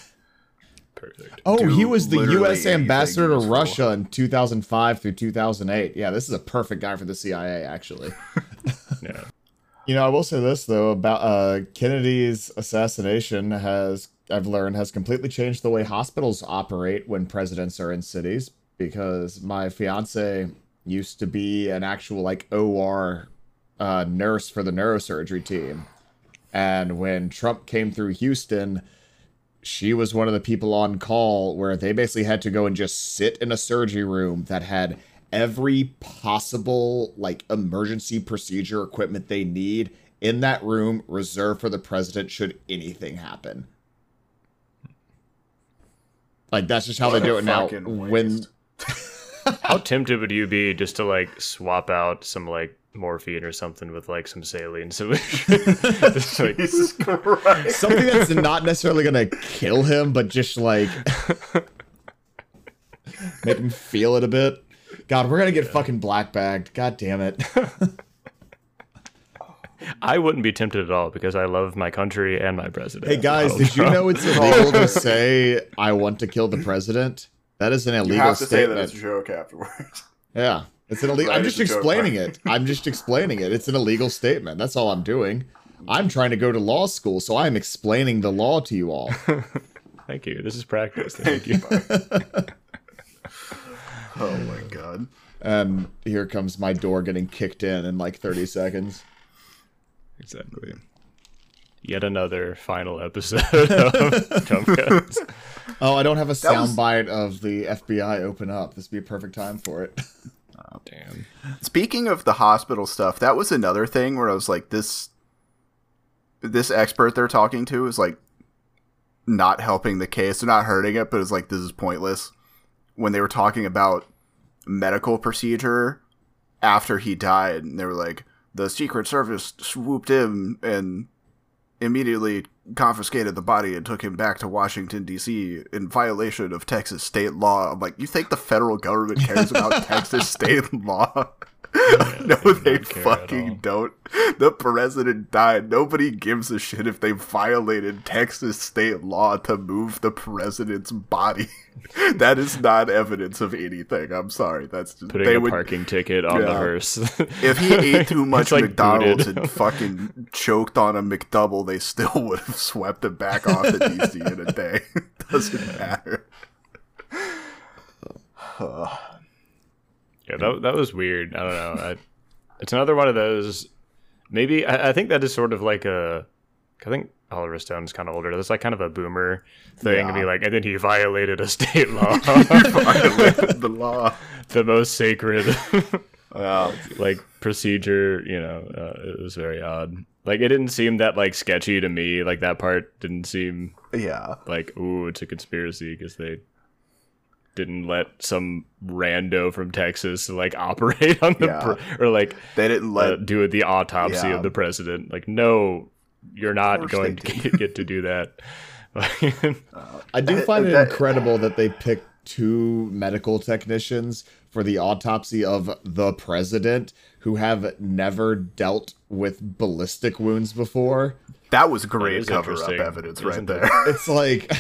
Perfect. Oh, he was the U.S. ambassador to Russia in 2005 through 2008. Yeah, this is a perfect guy for the CIA, actually. Yeah. You know, I will say this, though, about Kennedy's assassination has completely changed the way hospitals operate when presidents are in cities, because my fiance used to be an actual like OR nurse for the neurosurgery team. And when Trump came through Houston, she was one of the people on call where they basically had to go and just sit in a surgery room that had every possible like emergency procedure equipment they need in that room reserved for the president should anything happen. Like, that's just how they do it now. When how tempted would you be just to like swap out some like morphine or something with like some saline solution? Just, like, something that's not necessarily gonna kill him, but just like make him feel it a bit. God, we're gonna get fucking black bagged. God damn it. I wouldn't be tempted at all because I love my country and my president. Hey guys, Donald Trump. You know it's illegal to say I want to kill the president? That is an illegal statement. You have to say that it's a joke afterwards. Yeah, it's an illegal. I'm just explaining it. I'm just explaining it. It's an illegal statement. That's all I'm doing. I'm trying to go to law school, so I'm explaining the law to you all. Thank you. This is practice. Thank you. Oh my god. Here comes my door getting kicked in like 30 seconds. Exactly. Yet another final episode of Trump Cuts. Oh, I don't have a soundbite of the FBI open up. This would be a perfect time for it. Oh, damn. Speaking of the hospital stuff, that was another thing where I was like, this expert they're talking to is like not helping the case. They're not hurting it, but it's like, this is pointless. When they were talking about medical procedure after he died, and they were like, the Secret Service swooped in and immediately confiscated the body and took him back to Washington, D.C. in violation of Texas state law. I'm like, you think the federal government cares about Texas state law? Yeah, no, they fucking don't. The president died. Nobody gives a shit if they violated Texas state law to move the president's body. That is not evidence of anything. I'm sorry. That's just putting a parking ticket on the hearse. If he ate too much like McDonald's and fucking choked on a McDouble, they still would have swept it back off to DC in a day. Doesn't matter. Yeah, that was weird. I don't know. It's another one of those. Maybe I think that is sort of like a. I think Oliver Stone's kind of older. That's like kind of a boomer thing to be like, and then he violated a state law. He violated the law, the most sacred, like procedure. You know, it was very odd. Like, it didn't seem that like sketchy to me. Like, that part didn't seem. Yeah. Like, ooh, it's a conspiracy because they didn't let some rando from Texas like operate on the or like they didn't let do the autopsy of the president. Like, no, you're not going to get to do that. I do find it incredible that they picked two medical technicians for the autopsy of the president who have never dealt with ballistic wounds before. That was great cover-up evidence right there. It's like...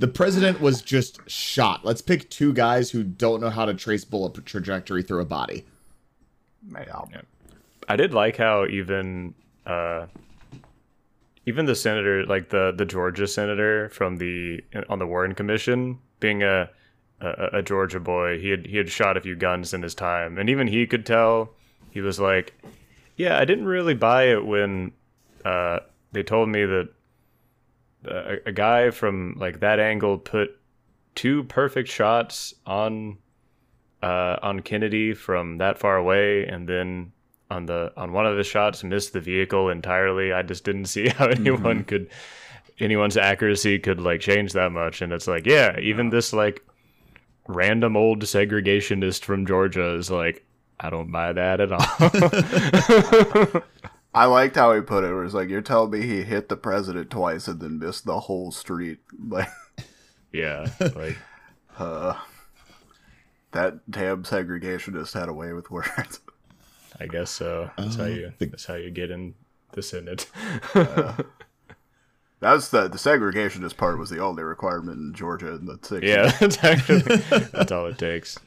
The president was just shot. Let's pick two guys who don't know how to trace bullet trajectory through a body. I did like how even the senator, like the Georgia senator from on the Warren Commission, being a Georgia boy, he had shot a few guns in his time, and even he could tell. He was like, "Yeah, I didn't really buy it when they told me that." A guy from like that angle put two perfect shots on Kennedy from that far away, and then on one of his shots missed the vehicle entirely. I just didn't see how anyone's accuracy could like change that much. And it's like, yeah, even this like random old segregationist from Georgia is like, I don't buy that at all. I liked how he put it. It was like, you're telling me he hit the president twice and then missed the whole street. Like, yeah, like that damn segregationist had a way with words. I guess so. That's how you get in the Senate. That was the segregationist part was the only requirement in Georgia in the 60s. Yeah, that's all it takes.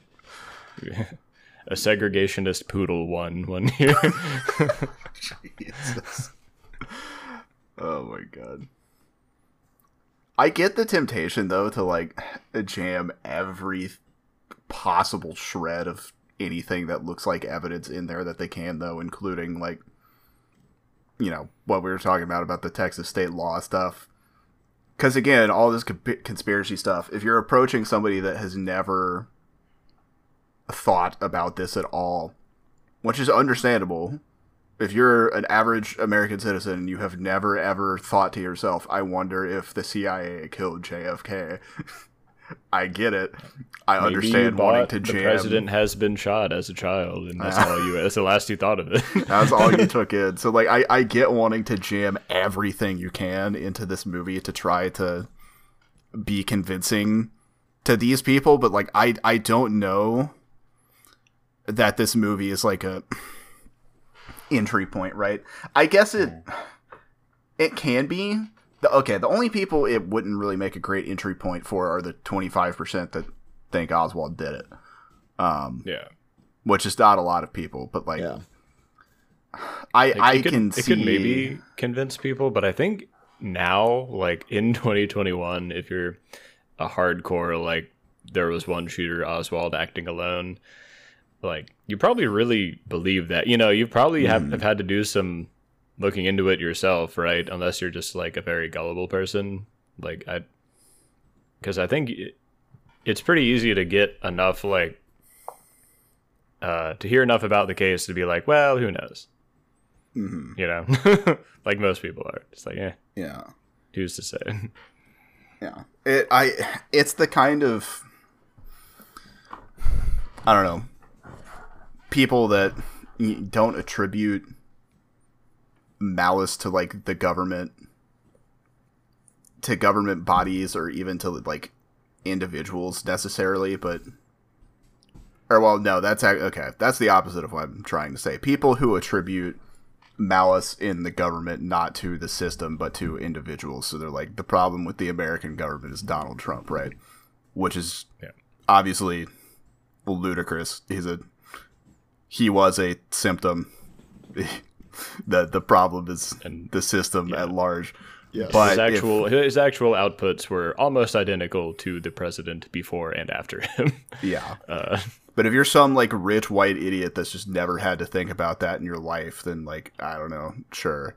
A segregationist poodle won one year. Jesus. Oh my god. I get the temptation though to like jam every possible shred of anything that looks like evidence in there that they can, though, including, like, you know, what we were talking about the Texas state law stuff. Because, again, all this conspiracy stuff, if you're approaching somebody that has never thought about this at all, which is understandable, if you're an average American citizen and you have never, ever thought to yourself, I wonder if the CIA killed JFK, I get it. I maybe understand wanting to jam. The president has been shot as a child, and that's all you. That's the last you thought of it. That's all you took in. So, like, I get wanting to jam everything you can into this movie to try to be convincing to these people, but, like, I don't know that this movie is like a entry point, right? I guess it can be. Okay, the only people it wouldn't really make a great entry point for are the 25% that think Oswald did it. Yeah. Which is not a lot of people, but, like, yeah. I could see... It could maybe convince people, but I think now, like, in 2021, if you're a hardcore, like, there was one shooter, Oswald acting alone, like, you probably really believe that. You know, you probably have had to do some looking into it yourself, right? Unless you're just, like, a very gullible person. Like, because I think it's pretty easy to get enough, like, to hear enough about the case to be like, well, who knows? Mm-hmm. You know? Like, most people are. It's like, eh. Yeah. Who's to say? Yeah. It's the kind of, I don't know, people that don't attribute malice to, like, the government, to government bodies, or even to, like, individuals necessarily, but, or, well, no, that's okay, that's the opposite of what I'm trying to say. People who attribute malice in the government not to the system but to individuals. So they're like, the problem with the American government is Donald Trump, right? Which is obviously ludicrous. He was a symptom. The problem is the system at large. Yes. But his actual outputs were almost identical to the president before and after him. Yeah. But if you're some, like, rich white idiot that's just never had to think about that in your life, then, like, I don't know. Sure.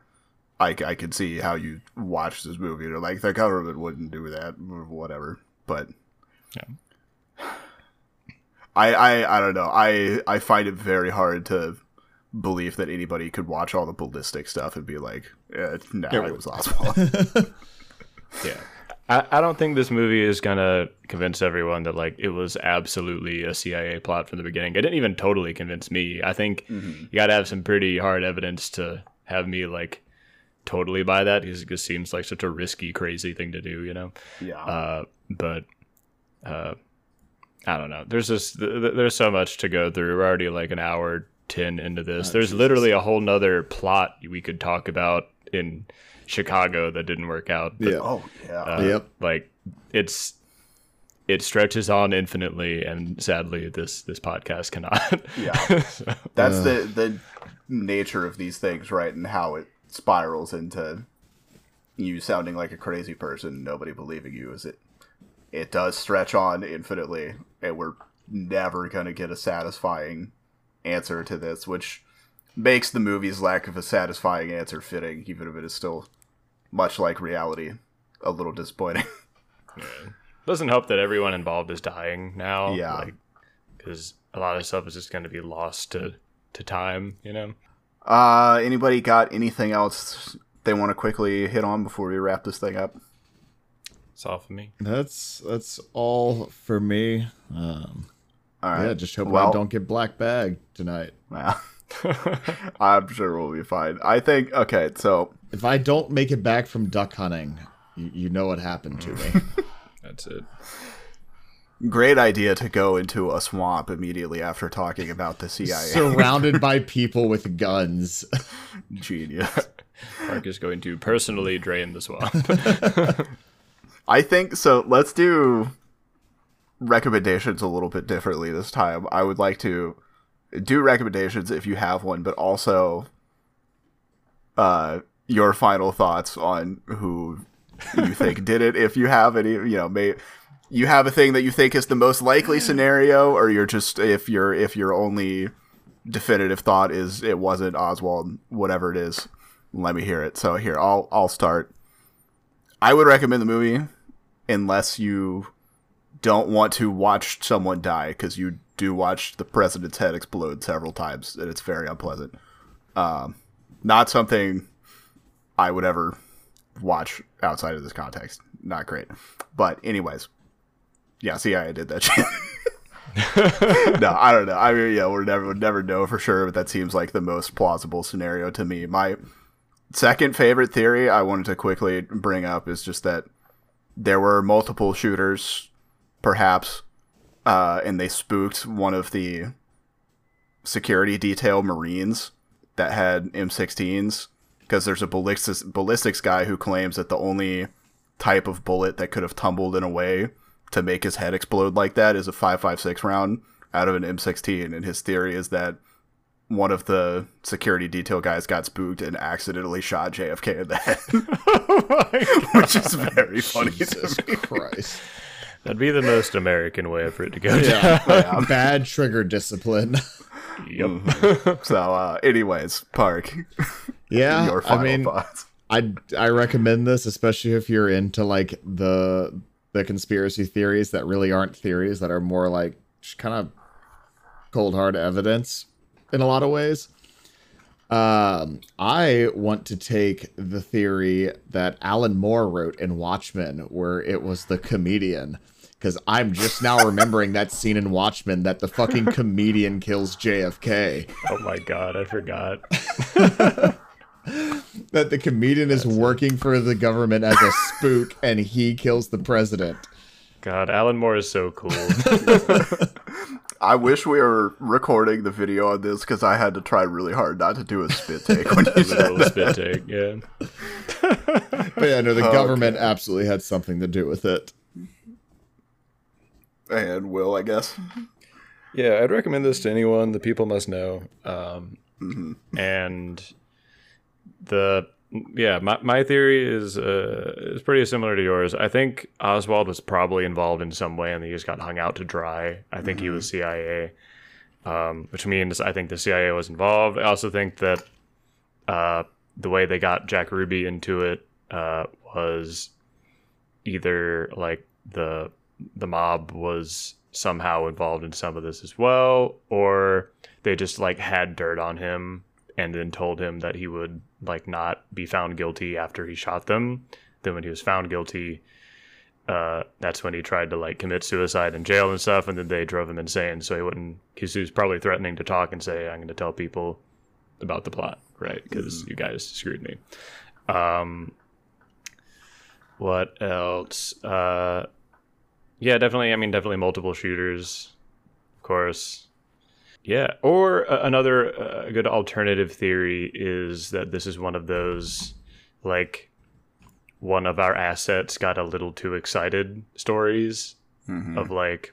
I could see how you watch this movie and you're like, the government wouldn't do that or whatever. But yeah. I don't know. I find it very hard to belief that anybody could watch all the ballistic stuff and be like, it was Oswald. Yeah. I don't think this movie is going to convince everyone that, like, it was absolutely a CIA plot from the beginning. It didn't even totally convince me. I think you got to have some pretty hard evidence to have me, like, totally buy that, because it just seems like such a risky, crazy thing to do, you know? Yeah. But I don't know. There's just, there's so much to go through. We're already, like, an hour 10 into this. There's literally a whole nother plot we could talk about in Chicago that didn't work out. Yeah. Oh yeah. Yep. Like, it stretches on infinitely, and sadly this podcast cannot. Yeah. So, that's the nature of these things, right? And how it spirals into you sounding like a crazy person, nobody believing you, is it does stretch on infinitely, and we're never gonna get a satisfying answer to this, which makes the movie's lack of a satisfying answer fitting, even if it is still, much like reality, a little disappointing. Yeah. Doesn't help that everyone involved is dying now. Yeah, because a lot of stuff is just going to be lost to time, you know. Anybody got anything else they want to quickly hit on before we wrap this thing up? It's all for me. That's all for me. All right. Yeah, just hope I don't get black bagged tonight. Wow. I'm sure we'll be fine. I think, okay, so if I don't make it back from duck hunting, you know what happened to me. That's it. Great idea to go into a swamp immediately after talking about the CIA. Surrounded by people with guns. Genius. Mark is going to personally drain the swamp. I think, so let's do recommendations a little bit differently this time. I would like to do recommendations if you have one, but also your final thoughts on who you think did it, if you have any. You know, you have a thing that you think is the most likely scenario, or you're just, if your only definitive thought is it wasn't Oswald, whatever it is, let me hear it. So here, I'll start. I would recommend the movie unless you don't want to watch someone die, because you do watch the president's head explode several times, and it's very unpleasant. Not something I would ever watch outside of this context. Not great. But anyways, yeah, CIA did that shit. No, I don't know. I mean, yeah, we'll never know for sure, but that seems like the most plausible scenario to me. My second favorite theory I wanted to quickly bring up is just that there were multiple shooters, perhaps, and they spooked one of the security detail Marines that had M16s, because there's a ballistics guy who claims that the only type of bullet that could have tumbled in a way to make his head explode like that is a 5.56 round out of an M16, and his theory is that one of the security detail guys got spooked and accidentally shot JFK in the head. Oh my God. Which is very funny. Jesus to me. Christ. That'd be the most American way for it to go. Yeah, yeah. Bad trigger discipline. Yep. Mm-hmm. So, anyways, Park. Yeah, your final thoughts. I recommend this, especially if you're into like the conspiracy theories that really aren't theories, that are more like kind of cold hard evidence in a lot of ways. I want to take the theory that Alan Moore wrote in Watchmen, where it was the comedian, because I'm just now remembering that scene in Watchmen that the fucking comedian kills JFK. Oh my God, I forgot. That the comedian is working for the government as a spook, and he kills the president. God, Alan Moore is so cool. I wish we were recording the video on this, because I had to try really hard not to do a spit take when you said that. Spit take, yeah. But yeah, no, the government absolutely had something to do with it. And Will, I guess. Yeah, I'd recommend this to anyone. The people must know. Mm-hmm. And my theory is pretty similar to yours. I think Oswald was probably involved in some way, and he just got hung out to dry. I think he was CIA, which means I think the CIA was involved. I also think that the way they got Jack Ruby into it was either like the mob was somehow involved in some of this as well, or they just like had dirt on him and then told him that he would like not be found guilty after he shot them. Then when he was found guilty, that's when he tried to like commit suicide in jail and stuff, and then they drove him insane so he wouldn't, because he was probably threatening to talk and say, I'm going to tell people about the plot, right? Because you guys screwed me. What else? Yeah, definitely. I mean, definitely multiple shooters, of course. Yeah. Or another good alternative theory is that this is one of those, like, one of our assets got a little too excited stories of, like,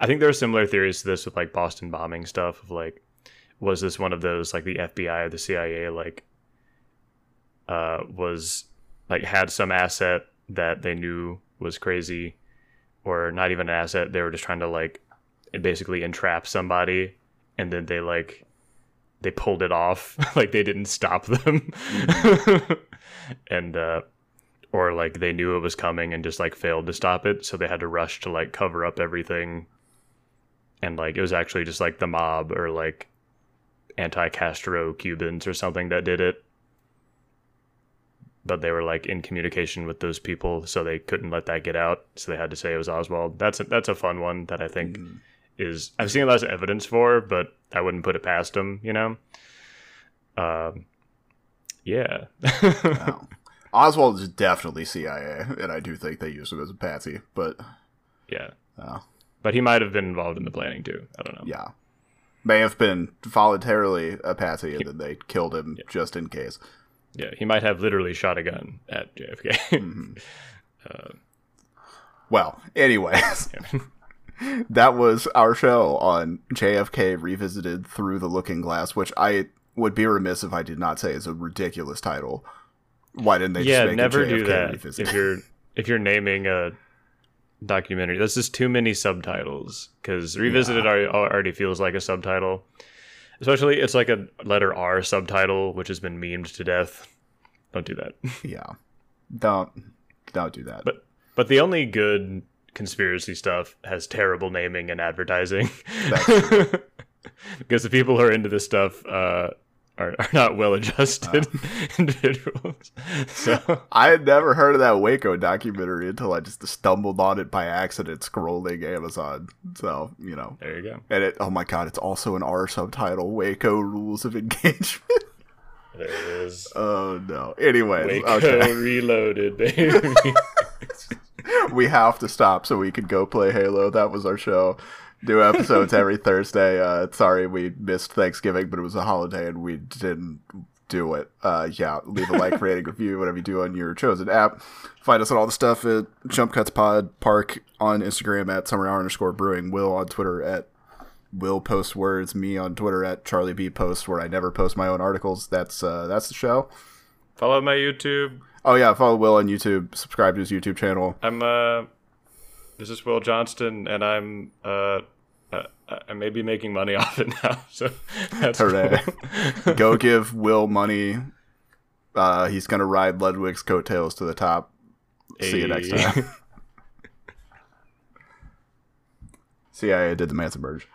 I think there are similar theories to this with, like, Boston bombing stuff of, like, was this one of those, like, the FBI or the CIA, like, was, like, had some asset that they knew was crazy, or not even an asset, they were just trying to, like, basically entrap somebody, and then they, like, they pulled it off. Like, they didn't stop them. And, or, like, they knew it was coming and just, like, failed to stop it, so they had to rush to, like, cover up everything. And, like, it was actually just, like, the mob or, like, anti-Castro Cubans or something that did it. But they were, like, in communication with those people, so they couldn't let that get out, so they had to say it was Oswald. That's a fun one that I think is, I've seen a lot of evidence for, but I wouldn't put it past them, you know? Yeah. Wow. Oswald is definitely CIA, and I do think they used him as a patsy, but... Yeah. But he might have been involved in the planning, too. I don't know. Yeah. May have been voluntarily a patsy, and then they killed him just in case. Yeah, he might have literally shot a gun at JFK. Well, anyways, that was our show on JFK Revisited Through the Looking Glass, which I would be remiss if I did not say is a ridiculous title. Why didn't they just make it JFK Revisited? If you're naming a documentary. That's just too many subtitles, because Revisited already feels like a subtitle. Especially, it's like a letter R subtitle, which has been memed to death. Don't do that. Yeah. Don't do that. But the only good conspiracy stuff has terrible naming and advertising. Because the people who are into this stuff are not well-adjusted individuals. So I had never heard of that Waco documentary until I just stumbled on it by accident scrolling Amazon. So, you know. There you go. And it, oh my god, it's also an R subtitle, Waco Rules of Engagement. There it is. Oh, no. Anyway. Waco Reloaded, baby. We have to stop so we can go play Halo. That was our show. New episodes every Thursday. Sorry we missed Thanksgiving, but it was a holiday and we didn't do it. Leave a like, rating, review, whatever you do on your chosen app. Find us on all the stuff at Jump Cuts Pod, Park on Instagram at summerhour_brewing, Will on Twitter at Will Post Words, me on Twitter at Charlie B Post, where I never post my own articles. That's the show. Follow my YouTube. Oh yeah, follow Will on YouTube. Subscribe to his YouTube channel. This is Will Johnston, and I'm I may be making money off it now. So that's hooray! Cool. Go give Will money. He's gonna ride Ludwig's coattails to the top. See you next time. CIA did the Manson Burge.